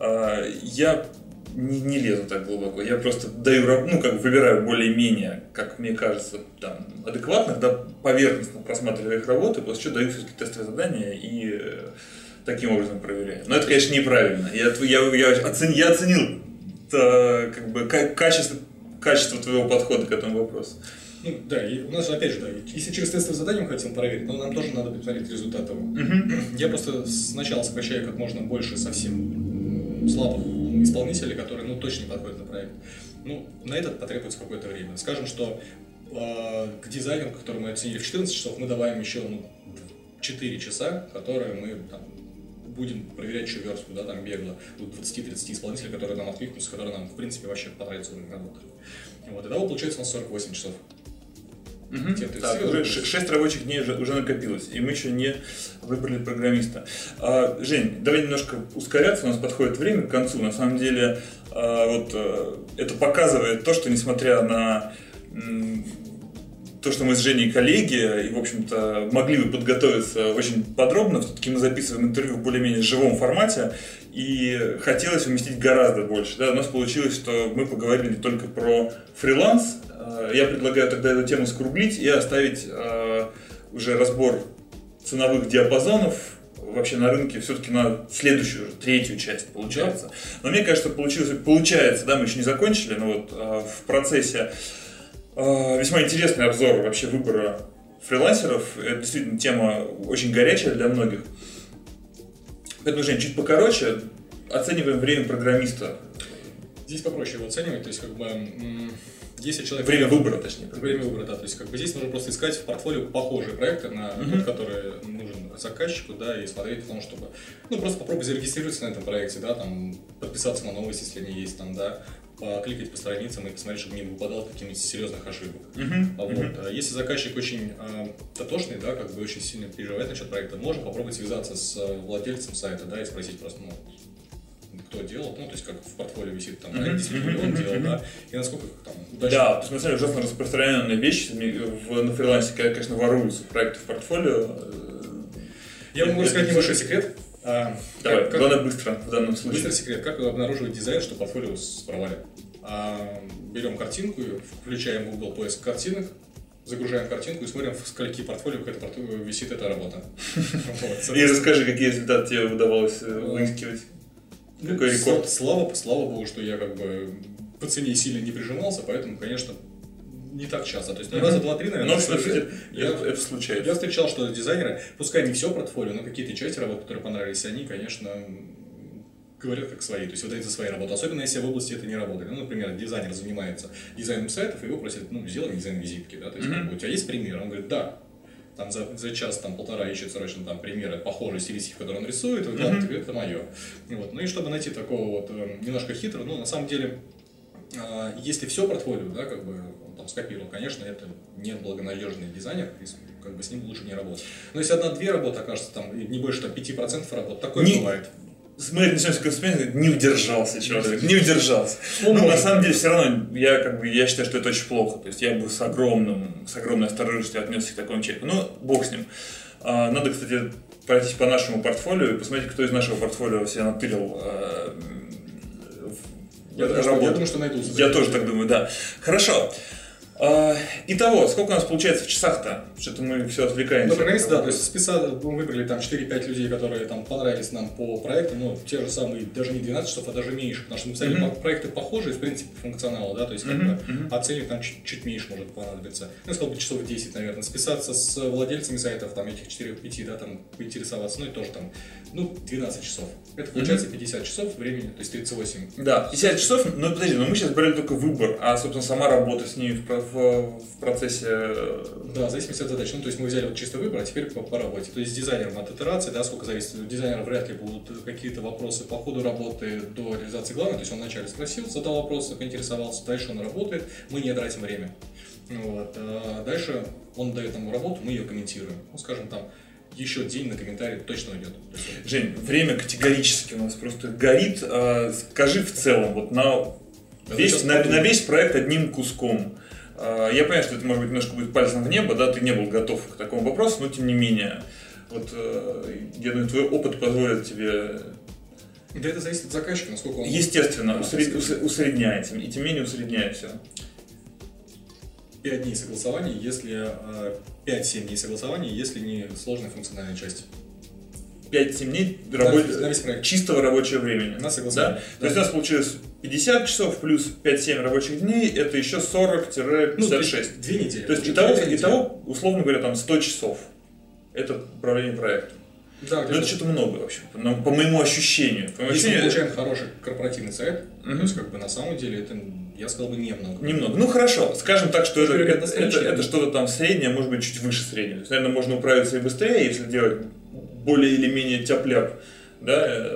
я не, не лезу так глубоко, я просто даю, ну, как выбираю более-менее, как мне кажется, там, адекватных, да, поверхностно просматриваю их работы, после чего даю все-таки тестовые задания и таким образом проверяю. Но это, конечно, неправильно. Я, я, я, оцен, я оценил то, как бы, качество, качество твоего подхода к этому вопросу. Ну, да, и у нас, опять же, да, если через тестовое задание мы хотим проверить, но нам тоже надо посмотреть результат его. Uh-huh. Я просто сначала сокращаю как можно больше совсем слабых исполнителей, которые, ну, точно не подходят на проект. Ну, на это потребуется какое-то время. Скажем, что э, к дизайнеру, который мы оценили в четырнадцать часов, мы добавим еще, ну, четыре часа, которые мы там будем проверять, что верстку, да, там бегло, тут двадцать-тридцать исполнителей, которые нам откликнутся, которые нам, в принципе, вообще понравятся на работу. Вот, и того получается у нас сорок восемь часов. Угу. Тех, так, уже шесть рабочих дней уже, уже накопилось, и мы еще не выбрали программиста. А, Жень, давай немножко ускоряться, у нас подходит время к концу. На самом деле, а, вот, а, это показывает то, что несмотря на м, то, что мы с Женей коллеги, и, в общем-то, могли бы подготовиться очень подробно, все-таки мы записываем интервью в более-менее живом формате, и хотелось уместить гораздо больше. Да? У нас получилось, что мы поговорили не только про фриланс. Я предлагаю тогда эту тему скруглить и оставить э, уже разбор ценовых диапазонов вообще на рынке все-таки на следующую, третью часть получается. Но мне кажется, получилось, получается, да, мы еще не закончили, но вот э, в процессе э, весьма интересный обзор вообще выбора фрилансеров. Это действительно тема очень горячая для многих. Поэтому, Жень, чуть покороче, оцениваем время программиста. Здесь попроще его оценивать, то есть как бы... М- Если человек... Время выбора, точнее. Время выбора, да. То есть как бы здесь нужно просто искать в портфолио похожие проекты, на mm-hmm. тот, который нужен заказчику, да, и смотреть, потому что, ну, просто попробуй зарегистрироваться на этом проекте, да, там, подписаться на новости, если они есть, там, да, покликать по страницам и посмотреть, чтобы не выпадало каких-нибудь серьезных ошибок. Mm-hmm. Вот. Mm-hmm. Если заказчик очень э, дотошный, да, как бы очень сильно переживает насчет проекта, можно попробовать связаться с владельцем сайта, да, и спросить просто, ну, кто делал, ну, то есть, как в портфолио висит, там, mm-hmm. действительно, он делал, mm-hmm. да, и насколько там удачно. Да, то есть, на самом деле, ужасно распространенная вещь в, на фрилансе, когда, конечно, воруются проекты в портфолио. Я могу рассказать небольшой секрет. А, Давай, как, главное, как, быстро в данном случае. Быстрый секрет, как обнаруживать дизайн, что портфолио спровали. А, берем картинку, включаем Google поиск картинок, загружаем картинку и смотрим, в скольки портфолио, в это портфолио висит эта работа. И расскажи, какие результаты тебе удавалось выискивать. Какой рекорд? Слава, слава богу, что я как бы по цене сильно не прижимался, поэтому, конечно, не так часто. То есть, ну, mm-hmm. раза два-три, наверное, но, слушайте, я, это, это случается. Я встречал, что дизайнеры, пускай не все портфолио, но какие-то части работ, которые понравились, они, конечно, говорят как свои, то есть выдают за свои работы, особенно если в области это не работает. Ну, например, дизайнер занимается дизайном сайтов, и его просят, ну, сделай дизайн визитки, да, то есть, mm-hmm. как бы, у тебя есть пример? Он говорит, да. Там за, за час, там, полтора ищет срочно там примеры похожие стилистики, которые он рисует, и говорит, mm-hmm. это мое. Вот. Ну и чтобы найти такого вот немножко хитрого, ну, на самом деле, э, если все портфолио, да, как бы он там скопировал, конечно, это не благонадежный дизайнер, как бы с ним лучше не работать. Но если одна-две работы окажется, там, не больше там, пять процентов работ, такое не... бывает. Смотрит, начинается консультант, не удержался человек, не удержался. Ну, на самом деле, все равно, я, как бы, я считаю, что это очень плохо. То есть я бы с, огромным, с огромной осторожностью отнесся к такому человеку. Ну, бог с ним. А, надо, кстати, пройтись по нашему портфолио и посмотреть, кто из нашего портфолио себя натырил. А, я, я, думаю, я думаю, что найду. Я тоже так думаю, да. Хорошо. Итого, сколько у нас получается в часах-то? Что-то мы все отвлекаемся. Ну, программист, да, то есть списали, мы выбрали там четыре-пять людей, которые там понравились нам по проекту, но те же самые, даже не двенадцать часов, а даже меньше, потому что мы писали mm-hmm. проекты похожие, в принципе, по функционалу, да, то есть как бы mm-hmm. оценивать там чуть, чуть меньше может понадобиться. Ну, сколько бы часов десять, наверное, списаться с владельцами сайтов, там, этих четыре-пять, да, там, поинтересоваться, ну, и тоже там, ну, двенадцать часов. Это получается mm-hmm. пятьдесят часов времени, то есть тридцать восемь. Да, пятьдесят часов, ну, подожди, но мы сейчас брали только выбор, а, собственно, сама работа с ней в в процессе... Да, в зависимости от задач. Ну, то есть мы взяли вот чисто выбор, а теперь по, по работе. То есть с дизайнером от итерации, да, сколько зависит. У дизайнера вряд ли будут какие-то вопросы по ходу работы до реализации главной. То есть он вначале спросил, задал вопросы, поинтересовался, дальше он работает, мы не тратим время. Вот. А дальше он дает нам работу, мы ее комментируем. Ну, скажем, там, еще день на комментарии точно идет. Жень, время категорически у нас просто горит. Скажи в целом, вот на весь, на, на весь проект одним куском. Я понимаю, что это, может быть, немножко будет пальцем в небо, да, ты не был готов к такому вопросу, но тем не менее. Вот, я думаю, твой опыт позволит тебе... Да это зависит от заказчика, насколько он... Естественно, да, усред... усредняется, и тем не менее усредняет все. пять дней согласования, если... пять-семь дней согласования, если не сложная функциональная часть. пять-семь дней работ... чистого рабочего времени. На согласование. Да? Да. То есть у нас получилось пятьдесят часов плюс пять-семь рабочих дней, это еще сорок-пятьдесят шесть. Ну, то есть две недели. То есть итого, итого, условно говоря, там сто часов. Это управление проектом. Да, но это что-то много вообще, но, по моему ощущению. По моему Если ощущению, мы получаем это... хороший корпоративный сайт, угу. то есть как бы на самом деле это, я сказал бы, немного. Немного. Ну хорошо, скажем так, что это, это, это, это что-то там среднее, может быть, чуть выше среднего. То есть, наверное, можно управиться и быстрее, если делать более или менее тяп-ляп. Да?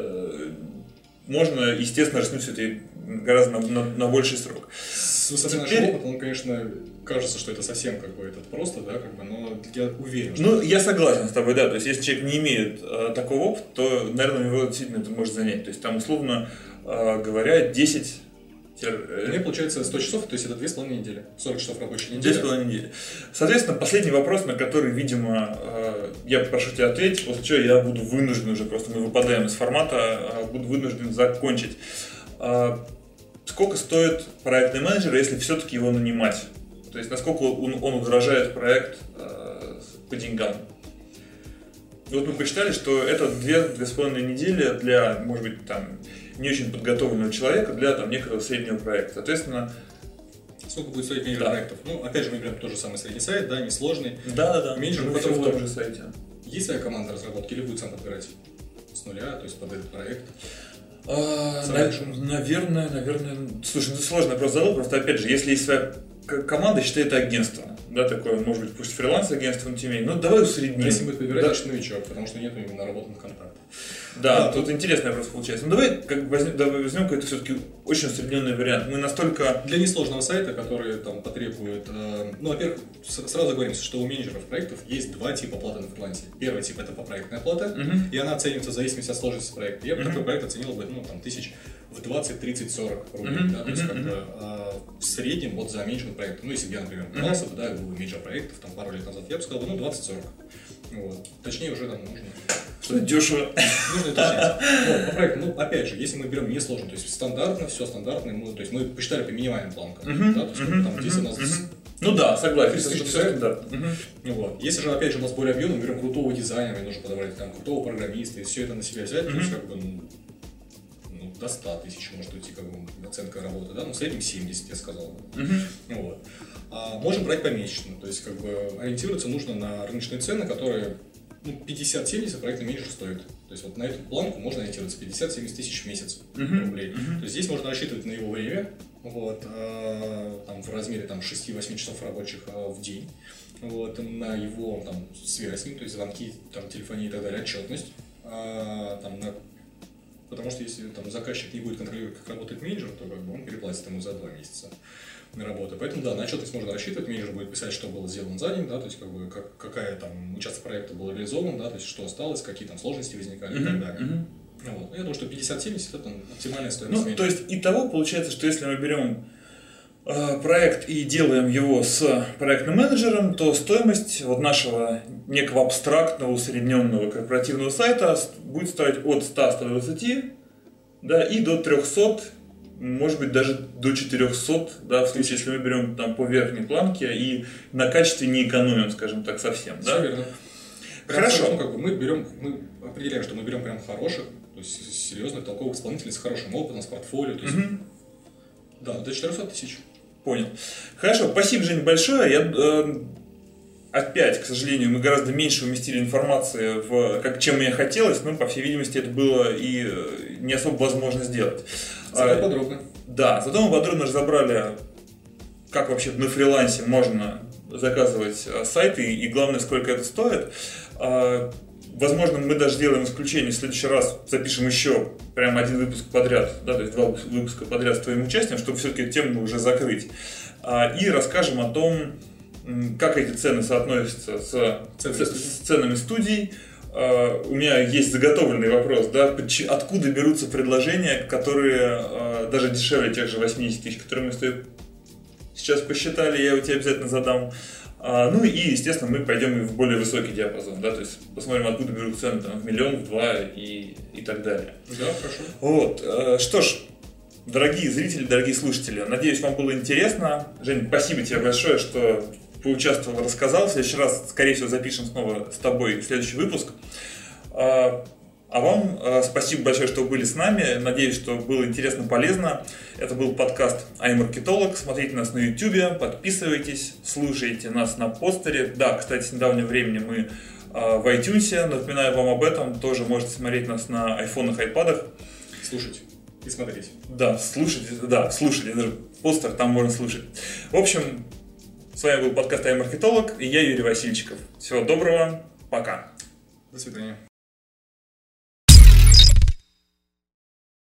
Можно, естественно, растянуть все это гораздо на, на, на больший срок. С высоты Теперь... нашего опыта, он, конечно, кажется, что это совсем как бы это просто, да, как бы, но я уверен, что... Ну, я согласен с тобой, да, то есть если человек не имеет э, такого опыта, то, наверное, его действительно это может занять. То есть там, условно э, говоря, десять... У меня получается сто часов, то есть это две с половиной недели. сорок часов рабочей недели. две с половиной недели. Соответственно, последний вопрос, на который, видимо, я попрошу тебя ответить, после чего я буду вынужден уже, просто мы выпадаем из формата, буду вынужден закончить. Сколько стоит проектный менеджер, если все-таки его нанимать? То есть, насколько он, он удорожает проект по деньгам? Вот мы посчитали, что это две с половиной недели для, может быть, там... не очень подготовленного человека для там, некого среднего проекта. Соответственно, сколько будет стоить менеджер да. проектов? Ну, опять же, мы берем тот же самый средний сайт, да, несложный. Да, да, да. Менеджер в том, в том же сайте. Есть своя команда разработки или будет сам подбирать с нуля, то есть под этот проект? А, наверное, наверное. Слушай, это сложный вопрос задал. Просто опять же, если есть своя команда, считай, это агентство. Да, такое, может быть, пусть фриланс-агентство, но тем не менее. Ну, давай усредним. Если будет выбирать, да. Новичок, потому что нет у него наработанных контрактов. Да, а, тут то... интересный вопрос получается. Ну, давай как, возьмем, давай возьмем какой-то все-таки очень усредненный вариант. Мы настолько... Для несложного сайта, который там потребует... Э, ну, во-первых, с- сразу говорим, что у менеджеров проектов есть два типа оплаты на фрилансе. Первый тип – это по проектной оплате, uh-huh. и она оценивается в зависимости от сложности проекта. Я бы uh-huh. такой проект оценил бы, ну, там, тысяч в двадцать, тридцать, сорок рублей. Uh-huh. Да, то uh-huh. есть, как бы, э, в среднем вот за менеджер проект. Ну, если бы я, например, пытался, uh-huh. да, менеджер проектов, там, пару лет назад, я бы сказал, ну, двадцать-сорок. Вот. Точнее, уже там нужно... Что дешево. Нужно уточнять. Вот, по проекту, ну, опять же, если мы берем несложно, то есть стандартно, все стандартно, мы, то есть мы посчитали по минимальным планкам, uh-huh, да, то есть uh-huh, там здесь uh-huh, у нас... Uh-huh. Ну да, согласен. Все, да. Угу. Вот. Если же, опять же, у нас более объемный, например, крутого дизайнера, и нужно подобрать там крутого программиста, и все это на себя взять, uh-huh. то есть как бы, ну, ну, до ста тысяч может уйти, как бы, оценка работы, да, ну, в среднем семьдесят, я сказал. Uh-huh. Вот. А можем брать помесячно, то есть как бы ориентироваться нужно на рыночные цены, которые... Ну, пятьдесят-семьдесят проектный менеджер стоит. То есть вот на эту планку можно ориентироваться пятьдесят-семьдесят тысяч в месяц uh-huh, рублей. Uh-huh. То есть здесь можно рассчитывать на его время, вот, а, там, в размере там, шесть-восемь часов рабочих а, в день, вот, на его там, связь, то есть звонки, там, телефонии и так далее, отчетность. А, там, на... Потому что если там, заказчик не будет контролировать, как работает менеджер, то как бы, он переплатит ему за два месяца. Работы. Поэтому, да, на отчетность можно рассчитывать, менеджер будет писать, что было сделано за день, да, то есть, как бы, как, какая там участок проекта был реализован, да, то есть, что осталось, какие там сложности возникали uh-huh, и так далее. Uh-huh. Вот. Я думаю, что пятьдесят-семьдесят это оптимальная стоимость. Ну, то есть, итого получается, что если мы берем э, проект и делаем его с проектным менеджером, то стоимость вот нашего некого абстрактного, усредненного корпоративного сайта будет стоить от ста-ста двадцати, да, и до трехсот, может быть, даже до четырехсот, да, в случае, если мы берем там по верхней планке и на качестве не экономим, скажем так, совсем. Да? Все верно. Хорошо. Прям, ну, как бы мы берем, мы определяем, что мы берем прям хороших, то есть серьезных, толковых исполнителей с хорошим опытом, с портфолио. То есть, угу. Да, до четырехсот тысяч. Понял. Хорошо, спасибо, Жень, большое. Я, э, опять, к сожалению, мы гораздо меньше уместили информации, в, как, чем мне хотелось, но, по всей видимости, это было и не особо возможно сделать. Зато подробно. Да, зато мы подробно разобрали, как вообще на фрилансе можно заказывать сайты и, главное, сколько это стоит. Возможно, мы даже сделаем исключение, в следующий раз запишем еще прям один выпуск подряд, да, то есть два выпуска подряд с твоим участием, чтобы все-таки эту тему уже закрыть. И расскажем о том, как эти цены соотносятся с, цены. с, с ценами студий. Uh, у меня есть заготовленный вопрос, да, откуда берутся предложения, которые uh, даже дешевле тех же восьмидесяти тысяч, которые мы стоим, сейчас посчитали, я у тебя обязательно задам. Ну и, естественно, мы пойдем в более высокий диапазон, да, то есть посмотрим, откуда берут цены, там, в миллион, в два и, и так далее. Да, хорошо. Вот, что ж, дорогие зрители, дорогие слушатели, надеюсь, вам было интересно. Жень, спасибо тебе большое, что поучаствовал, рассказал. В следующий раз, скорее всего, запишем снова с тобой следующий выпуск. А вам э, спасибо большое, что были с нами. Надеюсь, что было интересно, полезно. Это был подкаст «АйМаркетолог». Смотрите нас на YouTube, подписывайтесь, слушайте нас на постере. Да, кстати, с недавнего времени мы э, в iTunes. Напоминаю вам об этом. Тоже можете смотреть нас на айфонах, айпадах. Слушать и смотреть. Да, слушать, да, слушать. Я даже постер, там можно слушать. В общем, с вами был подкаст «АйМаркетолог» и я, Юрий Васильчиков. Всего доброго, пока. До свидания.